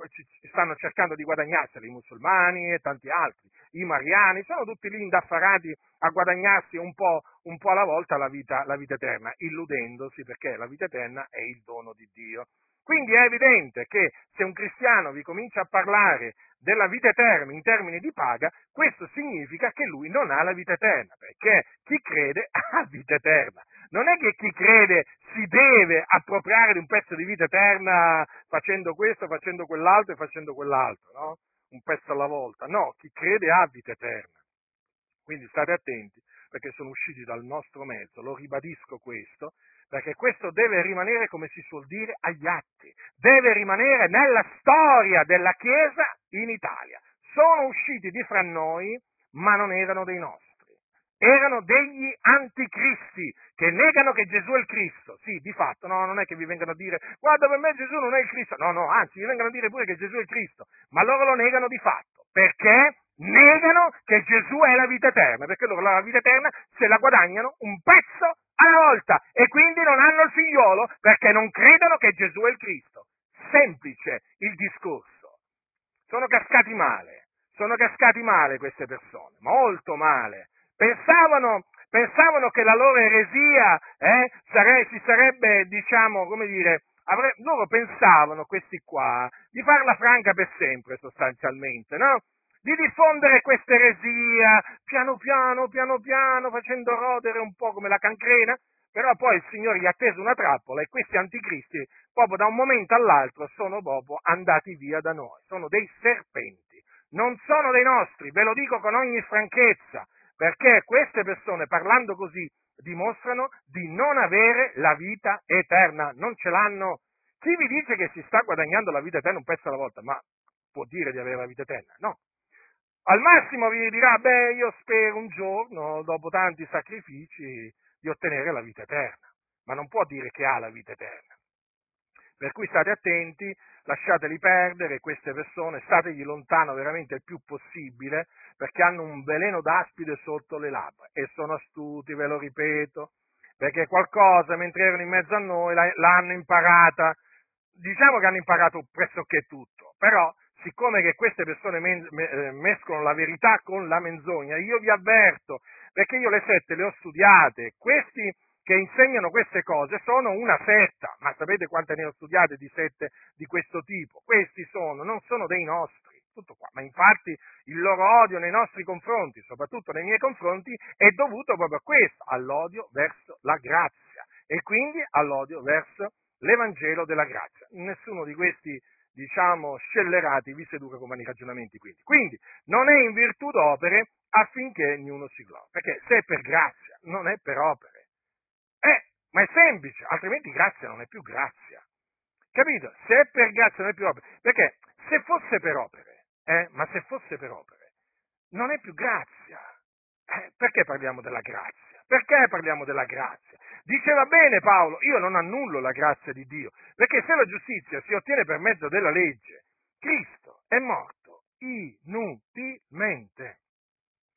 stanno cercando di guadagnarsela, i musulmani e tanti altri, i mariani, sono tutti lì indaffarati a guadagnarsi un po', un po' alla volta la vita, la vita eterna, illudendosi, perché la vita eterna è il dono di Dio. Quindi è evidente che se un cristiano vi comincia a parlare della vita eterna in termini di paga, questo significa che lui non ha la vita eterna, perché chi crede ha vita eterna. Non è che chi crede si deve appropriare di un pezzo di vita eterna facendo questo, facendo quell'altro e facendo quell'altro, no? Un pezzo alla volta. No, chi crede ha vita eterna. Quindi state attenti, perché sono usciti dal nostro mezzo, lo ribadisco questo, perché questo deve rimanere, come si suol dire, agli atti, deve rimanere nella storia della Chiesa in Italia. Sono usciti di fra noi, ma non erano dei nostri. Erano degli anticristi che negano che Gesù è il Cristo. Sì, di fatto, no, non è che vi vengano a dire guarda, per me Gesù non è il Cristo. No, no, anzi, vi vengano a dire pure che Gesù è il Cristo. Ma loro lo negano di fatto. Perché? Negano che Gesù è la vita eterna. Perché loro la vita eterna se la guadagnano un pezzo alla volta. E quindi non hanno il figliolo perché non credono che Gesù è il Cristo. Semplice il discorso. Sono cascati male. Sono cascati male queste persone. Molto male. Pensavano, pensavano che la loro eresia eh, sare, si sarebbe, diciamo, come dire, avre, loro pensavano, questi qua, di farla franca per sempre sostanzialmente, no? Di diffondere questa eresia piano piano, piano piano, facendo rodere un po' come la cancrena, però poi il Signore gli ha teso una trappola e questi anticristi proprio da un momento all'altro sono proprio andati via da noi, sono dei serpenti, non sono dei nostri, ve lo dico con ogni franchezza. Perché queste persone, parlando così, dimostrano di non avere la vita eterna, non ce l'hanno. Chi vi dice che si sta guadagnando la vita eterna un pezzo alla volta, ma può dire di avere la vita eterna? No. Al massimo vi dirà, beh, io spero un giorno, dopo tanti sacrifici, di ottenere la vita eterna, ma non può dire che ha la vita eterna. Per cui state attenti, lasciateli perdere queste persone, stategli lontano veramente il più possibile, perché hanno un veleno d'aspide sotto le labbra e sono astuti, ve lo ripeto, perché qualcosa mentre erano in mezzo a noi l'hanno imparata, diciamo che hanno imparato pressoché tutto, però siccome che queste persone mescolano la verità con la menzogna, io vi avverto, perché io le sette le ho studiate, questi che insegnano queste cose sono una setta, ma sapete quante ne ho studiate di sette di questo tipo? Questi sono, non sono dei nostri, tutto qua, ma infatti il loro odio nei nostri confronti, soprattutto nei miei confronti, è dovuto proprio a questo, all'odio verso la grazia e quindi all'odio verso l'Evangelo della grazia. Nessuno di questi, diciamo, scellerati vi seduca con vani ragionamenti. Quindi. quindi non è in virtù d'opere affinché ognuno si glori, perché se è per grazia, non è per opere. Eh, ma è semplice, altrimenti grazia non è più grazia. Capito? Se è per grazia non è più opere, perché se fosse per opere, eh, ma se fosse per opere, non è più grazia. Eh, perché parliamo della grazia? Perché parliamo della grazia? Diceva bene Paolo, io non annullo la grazia di Dio, perché se la giustizia si ottiene per mezzo della legge, Cristo è morto inutilmente.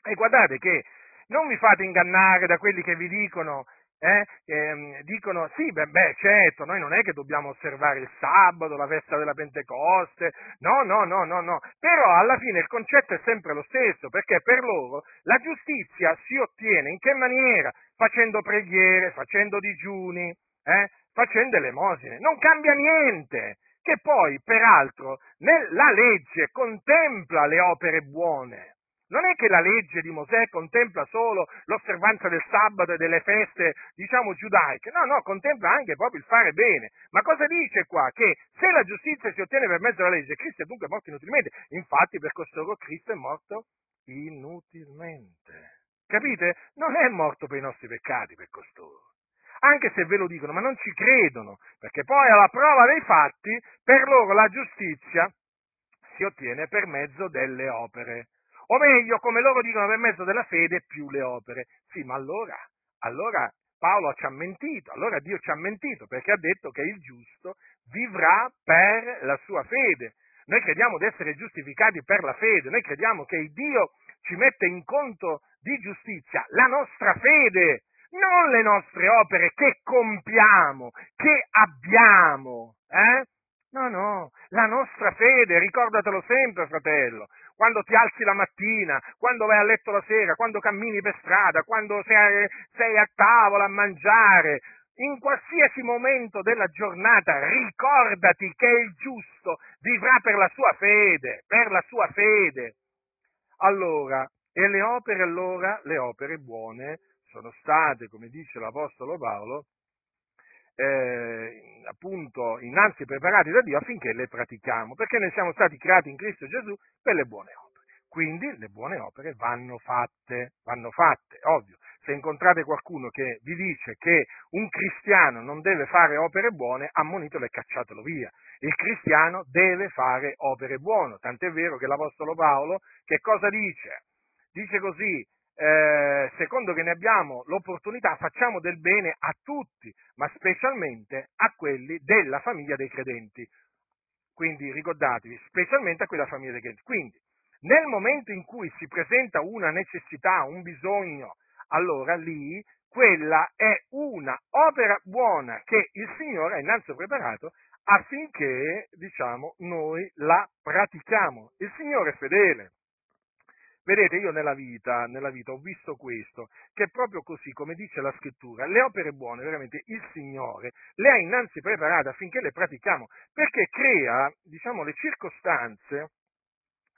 E guardate che non vi fate ingannare da quelli che vi dicono, eh, ehm, dicono sì, beh, beh, certo, noi non è che dobbiamo osservare il sabato, la festa della Pentecoste, no, no, no, no, no, però alla fine il concetto è sempre lo stesso, perché per loro la giustizia si ottiene in che maniera? Facendo preghiere, facendo digiuni, eh, facendo elemosine, non cambia niente, che poi peraltro la legge contempla le opere buone. Non è che la legge di Mosè contempla solo l'osservanza del sabato e delle feste, diciamo, giudaiche. No, no, contempla anche proprio il fare bene. Ma cosa dice qua? Che se la giustizia si ottiene per mezzo della legge, Cristo è dunque morto inutilmente. Infatti, per costoro Cristo è morto inutilmente. Capite? Non è morto per i nostri peccati, per costoro. Anche se ve lo dicono, ma non ci credono. Perché poi alla prova dei fatti, per loro la giustizia si ottiene per mezzo delle opere. O meglio, come loro dicono, per mezzo della fede più le opere. Sì, ma allora, allora Paolo ci ha mentito, allora Dio ci ha mentito, perché ha detto che il giusto vivrà per la sua fede. Noi crediamo di essere giustificati per la fede, noi crediamo che il Dio ci mette in conto di giustizia la nostra fede, non le nostre opere che compiamo, che abbiamo, eh? No, no, la nostra fede, ricordatelo sempre, fratello, quando ti alzi la mattina, quando vai a letto la sera, quando cammini per strada, quando sei, sei a tavola a mangiare, in qualsiasi momento della giornata, ricordati che il giusto vivrà per la sua fede, per la sua fede. Allora, e le opere allora, le opere buone sono state, come dice l'Apostolo Paolo, Eh, appunto innanzi preparati da Dio affinché le pratichiamo, perché noi siamo stati creati in Cristo Gesù per le buone opere, quindi le buone opere vanno fatte, vanno fatte, ovvio. Se incontrate qualcuno che vi dice che un cristiano non deve fare opere buone, ammonitelo e cacciatelo via. Il cristiano deve fare opere buone, tant'è vero che l'Apostolo Paolo che cosa dice? Dice così: Eh, secondo che ne abbiamo l'opportunità, facciamo del bene a tutti, ma specialmente a quelli della famiglia dei credenti. Quindi ricordatevi, specialmente a quella famiglia dei credenti. Quindi, nel momento in cui si presenta una necessità, un bisogno, allora lì quella è una opera buona che il Signore ha innanzi preparato affinché, diciamo, noi la pratichiamo. Il Signore è fedele. Vedete, io nella vita, nella vita ho visto questo, che proprio così, come dice la Scrittura, le opere buone, veramente, il Signore le ha innanzi preparate affinché le pratichiamo, perché crea, diciamo, le circostanze,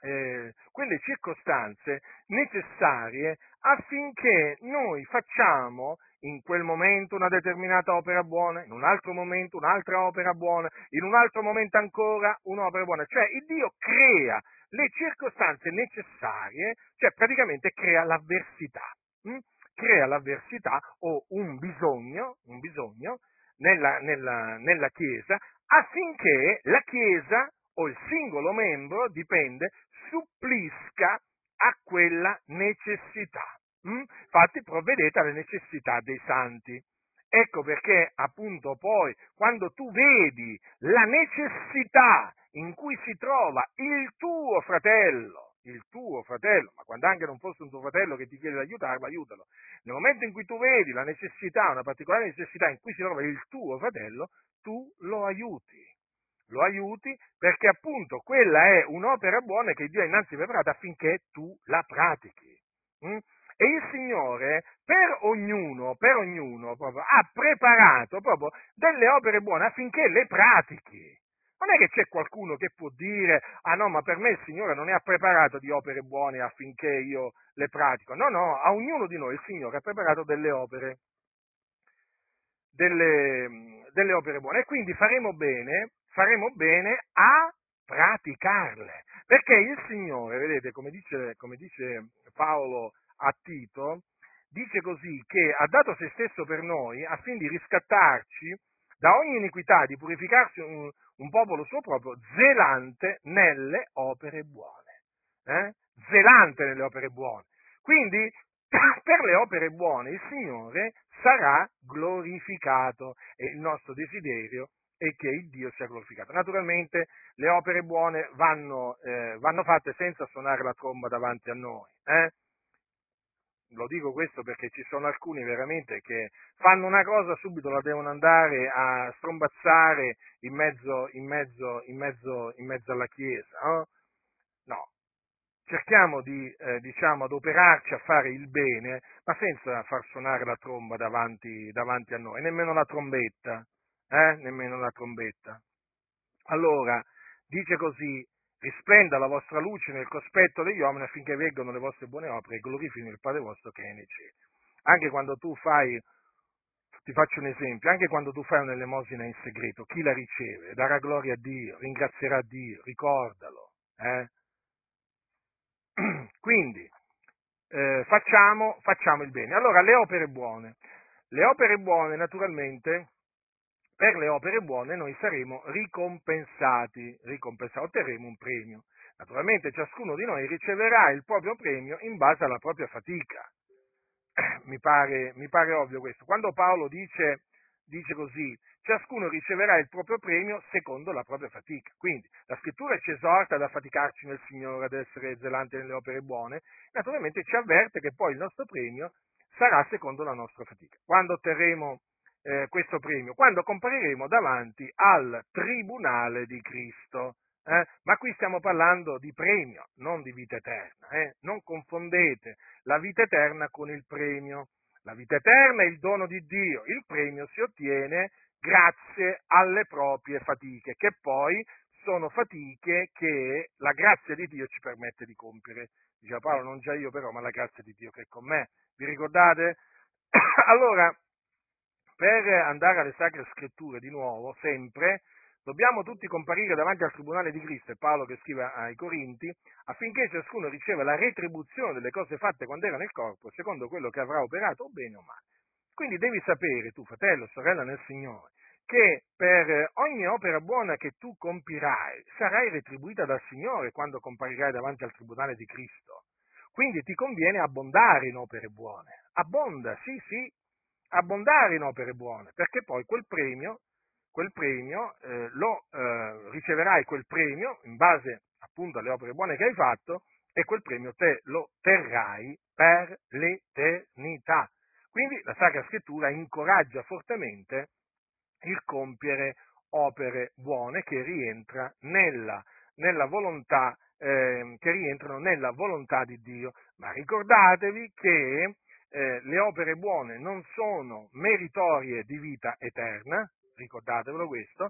eh, quelle circostanze necessarie affinché noi facciamo in quel momento una determinata opera buona, in un altro momento un'altra opera buona, in un altro momento ancora un'opera buona. Cioè, il Dio crea le circostanze necessarie, cioè praticamente crea l'avversità, mh? crea l'avversità o un bisogno, un bisogno nella, nella, nella Chiesa, affinché la Chiesa o il singolo membro, dipende, supplisca a quella necessità. Mh? Infatti provvedete alle necessità dei santi. Ecco perché appunto poi quando tu vedi la necessità in cui si trova il tuo fratello, il tuo fratello, ma quando anche non fosse un tuo fratello che ti chiede di aiutarlo, aiutalo. Nel momento in cui tu vedi la necessità, una particolare necessità in cui si trova il tuo fratello, tu lo aiuti. Lo aiuti perché appunto quella è un'opera buona che Dio ha innanzi preparata affinché tu la pratichi. Mm? E il Signore per ognuno, per ognuno proprio, ha preparato proprio delle opere buone affinché le pratichi. Non è che c'è qualcuno che può dire, ah no, ma per me il Signore non ne ha preparato di opere buone affinché io le pratico. No, no, a ognuno di noi il Signore ha preparato delle opere, delle, delle opere buone. E quindi faremo bene, faremo bene a praticarle. Perché il Signore, vedete, come dice, come dice Paolo a Tito, dice così, che ha dato se stesso per noi affinché riscattarci da ogni iniquità, di purificarsi un, un popolo suo proprio, zelante nelle opere buone. Eh? Zelante nelle opere buone. Quindi, per le opere buone il Signore sarà glorificato e il nostro desiderio è che il Dio sia glorificato. Naturalmente le opere buone vanno, eh, vanno fatte senza suonare la tromba davanti a noi. Eh? Lo dico questo perché ci sono alcuni veramente che fanno una cosa, subito la devono andare a strombazzare in mezzo, in mezzo, in mezzo, in mezzo alla Chiesa. No? No. Cerchiamo di, eh, diciamo, adoperarci a fare il bene, ma senza far suonare la tromba davanti, davanti a noi, nemmeno la trombetta, eh? Nemmeno la trombetta. Allora, dice così, risplenda la vostra luce nel cospetto degli uomini affinché veggano le vostre buone opere e glorifichino il Padre vostro che è nei cieli. Anche quando tu fai, ti faccio un esempio, anche quando tu fai un'elemosina in segreto, chi la riceve darà gloria a Dio, ringrazierà Dio, ricordalo, eh? Quindi, eh, facciamo, facciamo il bene. Allora, le opere buone. Le opere buone, naturalmente, per le opere buone noi saremo ricompensati, ricompensati, otterremo un premio. Naturalmente ciascuno di noi riceverà il proprio premio in base alla propria fatica. Mi pare, mi pare ovvio questo. Quando Paolo dice, dice così, ciascuno riceverà il proprio premio secondo la propria fatica. Quindi la scrittura ci esorta ad affaticarci nel Signore, ad essere zelanti nelle opere buone, naturalmente ci avverte che poi il nostro premio sarà secondo la nostra fatica. Quando otterremo eh, questo premio? Quando compariremo davanti al Tribunale di Cristo. Eh? Ma qui stiamo parlando di premio, non di vita eterna. Eh? Non confondete la vita eterna con il premio. La vita eterna è il dono di Dio, il premio si ottiene grazie alle proprie fatiche, che poi sono fatiche che la grazia di Dio ci permette di compiere. Diceva Paolo, non già io però, ma la grazia di Dio che è con me. Vi ricordate? Allora, per andare alle Sacre Scritture di nuovo, sempre, dobbiamo tutti comparire davanti al Tribunale di Cristo, è Paolo che scrive ai Corinti, affinché ciascuno riceva la retribuzione delle cose fatte quando era nel corpo, secondo quello che avrà operato, o bene o male. Quindi devi sapere, tu fratello, sorella nel Signore, che per ogni opera buona che tu compirai sarai retribuita dal Signore quando comparirai davanti al Tribunale di Cristo. Quindi ti conviene abbondare in opere buone. Abbonda, sì, sì, abbondare in opere buone, perché poi quel premio, quel premio eh, lo eh, riceverai quel premio in base appunto alle opere buone che hai fatto e quel premio te lo terrai per l'eternità. Quindi la Sacra Scrittura incoraggia fortemente il compiere opere buone che rientra nella, nella volontà, eh, che rientrano nella volontà di Dio. Ma ricordatevi che eh, le opere buone non sono meritorie di vita eterna, ricordatevelo questo,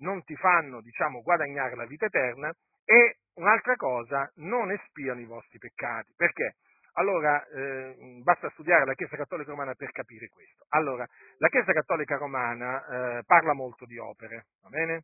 non ti fanno, diciamo, guadagnare la vita eterna e un'altra cosa, non espiano i vostri peccati. Perché? Allora, eh, basta studiare la Chiesa Cattolica Romana per capire questo. Allora, la Chiesa Cattolica Romana eh, parla molto di opere, va bene?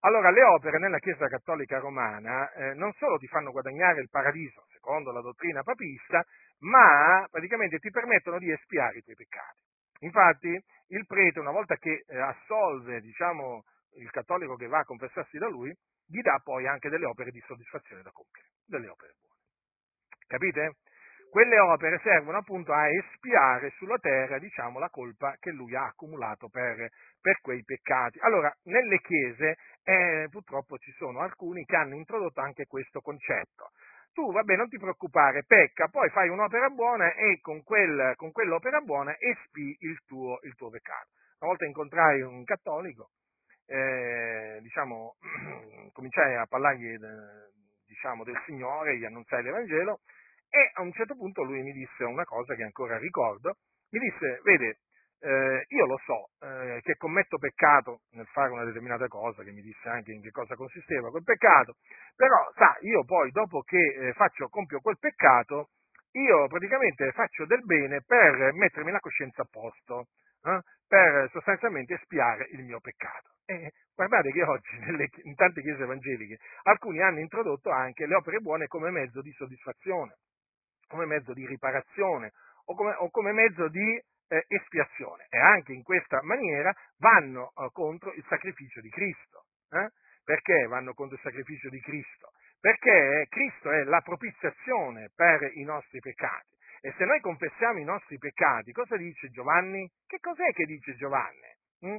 Allora, le opere nella Chiesa Cattolica Romana eh, non solo ti fanno guadagnare il paradiso, secondo la dottrina papista, ma praticamente ti permettono di espiare i tuoi peccati. Infatti, il prete, una volta che eh, assolve, diciamo, il cattolico che va a confessarsi da lui, gli dà poi anche delle opere di soddisfazione da compiere, delle opere buone. Capite? Quelle opere servono appunto a espiare sulla terra, diciamo, la colpa che lui ha accumulato per, per quei peccati. Allora, nelle chiese eh, purtroppo ci sono alcuni che hanno introdotto anche questo concetto. Tu, vabbè, non ti preoccupare, pecca, poi fai un'opera buona e con, quel, con quell'opera buona espii il tuo, il tuo peccato. Una volta incontrai un cattolico, eh, diciamo, cominciai a parlargli, diciamo, del Signore, gli annunziai l'Evangelo, e a un certo punto lui mi disse una cosa che ancora ricordo, mi disse, vede, eh, io lo so eh, che commetto peccato nel fare una determinata cosa, che mi disse anche in che cosa consisteva quel peccato, però sa, io poi dopo che eh, faccio, compio quel peccato, io praticamente faccio del bene per mettermi la coscienza a posto, eh, per sostanzialmente espiare il mio peccato. E guardate che oggi nelle, in tante chiese evangeliche alcuni hanno introdotto anche le opere buone come mezzo di soddisfazione, come mezzo di riparazione o come, o come mezzo di eh, espiazione, e anche in questa maniera vanno eh, contro il sacrificio di Cristo. Eh? Perché vanno contro il sacrificio di Cristo? Perché Cristo è la propiziazione per i nostri peccati, e se noi confessiamo i nostri peccati, cosa dice Giovanni? Che cos'è che dice Giovanni? Mm?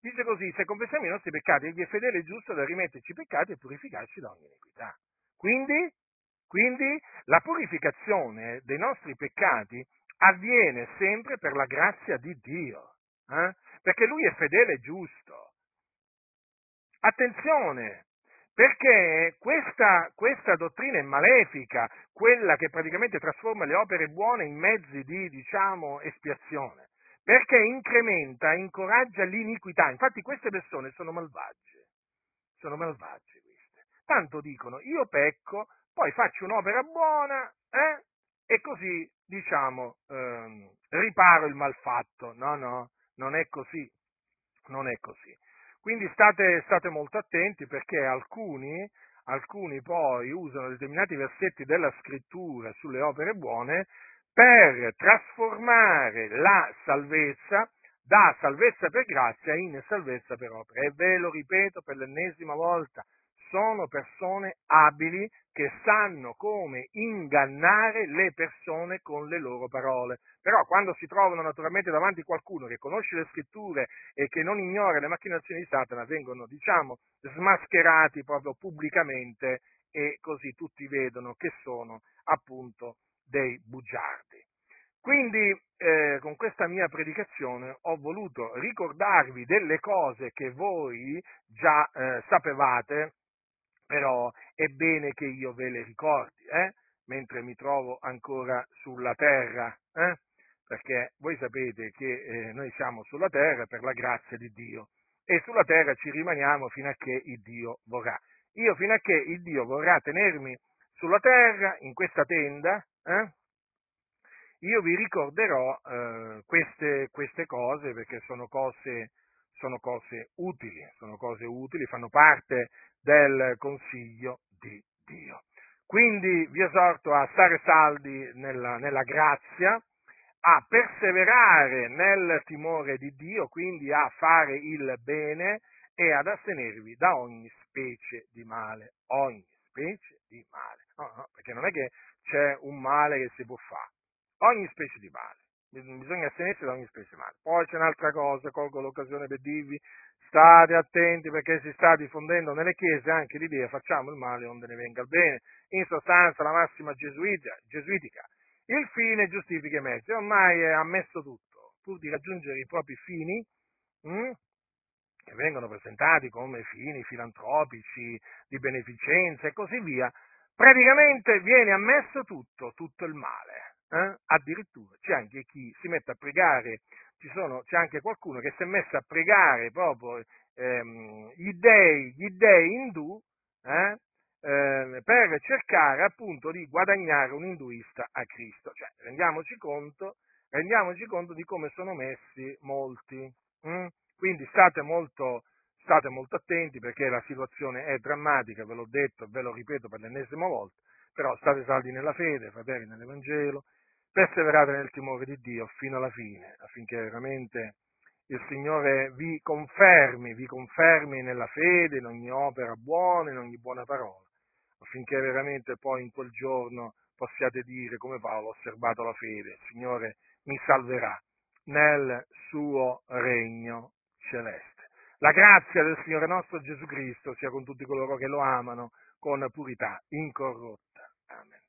Dice così: se confessiamo i nostri peccati, egli è fedele e giusto da rimetterci i peccati e purificarci da ogni iniquità. Quindi, quindi la purificazione dei nostri peccati avviene sempre per la grazia di Dio, eh? Perché Lui è fedele e giusto. Attenzione, perché questa, questa dottrina è malefica, quella che praticamente trasforma le opere buone in mezzi di, diciamo, espiazione. Perché incrementa, incoraggia l'iniquità. Infatti queste persone sono malvagie, sono malvagie queste. Tanto dicono: io pecco, poi faccio un'opera buona, eh? E così, diciamo, ehm, riparo il malfatto. No, no, non è così, non è così. Quindi state, state molto attenti, perché alcuni, alcuni poi usano determinati versetti della Scrittura sulle opere buone per trasformare la salvezza da salvezza per grazia in salvezza per opera. E ve lo ripeto per l'ennesima volta: sono persone abili che sanno come ingannare le persone con le loro parole. Però quando si trovano naturalmente davanti a qualcuno che conosce le Scritture e che non ignora le macchinazioni di Satana, vengono, diciamo, smascherati proprio pubblicamente, e così tutti vedono che sono appunto dei bugiardi. Quindi eh, con questa mia predicazione ho voluto ricordarvi delle cose che voi già eh, sapevate, però è bene che io ve le ricordi, eh? Mentre mi trovo ancora sulla terra, eh? Perché voi sapete che eh, noi siamo sulla terra per la grazia di Dio, e sulla terra ci rimaniamo fino a che il Dio vorrà. Io fino a che il Dio vorrà tenermi sulla terra, in questa tenda, Eh? io vi ricorderò eh, queste, queste cose, perché sono cose, sono cose utili, sono cose utili, fanno parte del consiglio di Dio. Quindi vi esorto a stare saldi nella, nella grazia, a perseverare nel timore di Dio, quindi a fare il bene e ad astenervi da ogni specie di male, ogni specie di male, no, no, perché non è che c'è un male che si può fare, ogni specie di male, bisogna astenersi da ogni specie di male. Poi c'è un'altra cosa, colgo l'occasione per dirvi: state attenti, perché si sta diffondendo nelle chiese anche l'idea facciamo il male onde ne venga il bene, in sostanza la massima gesuitica, il fine giustifica i mezzi, ormai è ammesso tutto, pur di raggiungere i propri fini, mh? che vengono presentati come fini filantropici, di beneficenza e così via. Praticamente viene ammesso tutto, tutto il male, eh? Addirittura c'è anche chi si mette a pregare, ci sono, c'è anche qualcuno che si è messo a pregare proprio ehm, gli dei, gli dei indù, eh? Eh, per cercare appunto di guadagnare un induista a Cristo. Cioè, rendiamoci conto, rendiamoci conto di come sono messi molti, hm? Quindi state molto State molto attenti, perché la situazione è drammatica, ve l'ho detto e ve lo ripeto per l'ennesima volta, però state saldi nella fede, fratelli, nell'Evangelo, perseverate nel timore di Dio fino alla fine, affinché veramente il Signore vi confermi, vi confermi nella fede, in ogni opera buona, in ogni buona parola, affinché veramente poi in quel giorno possiate dire, come Paolo: ho osservato la fede, il Signore mi salverà nel suo regno celeste. La grazia del Signore nostro Gesù Cristo sia con tutti coloro che lo amano con purità incorrotta. Amen.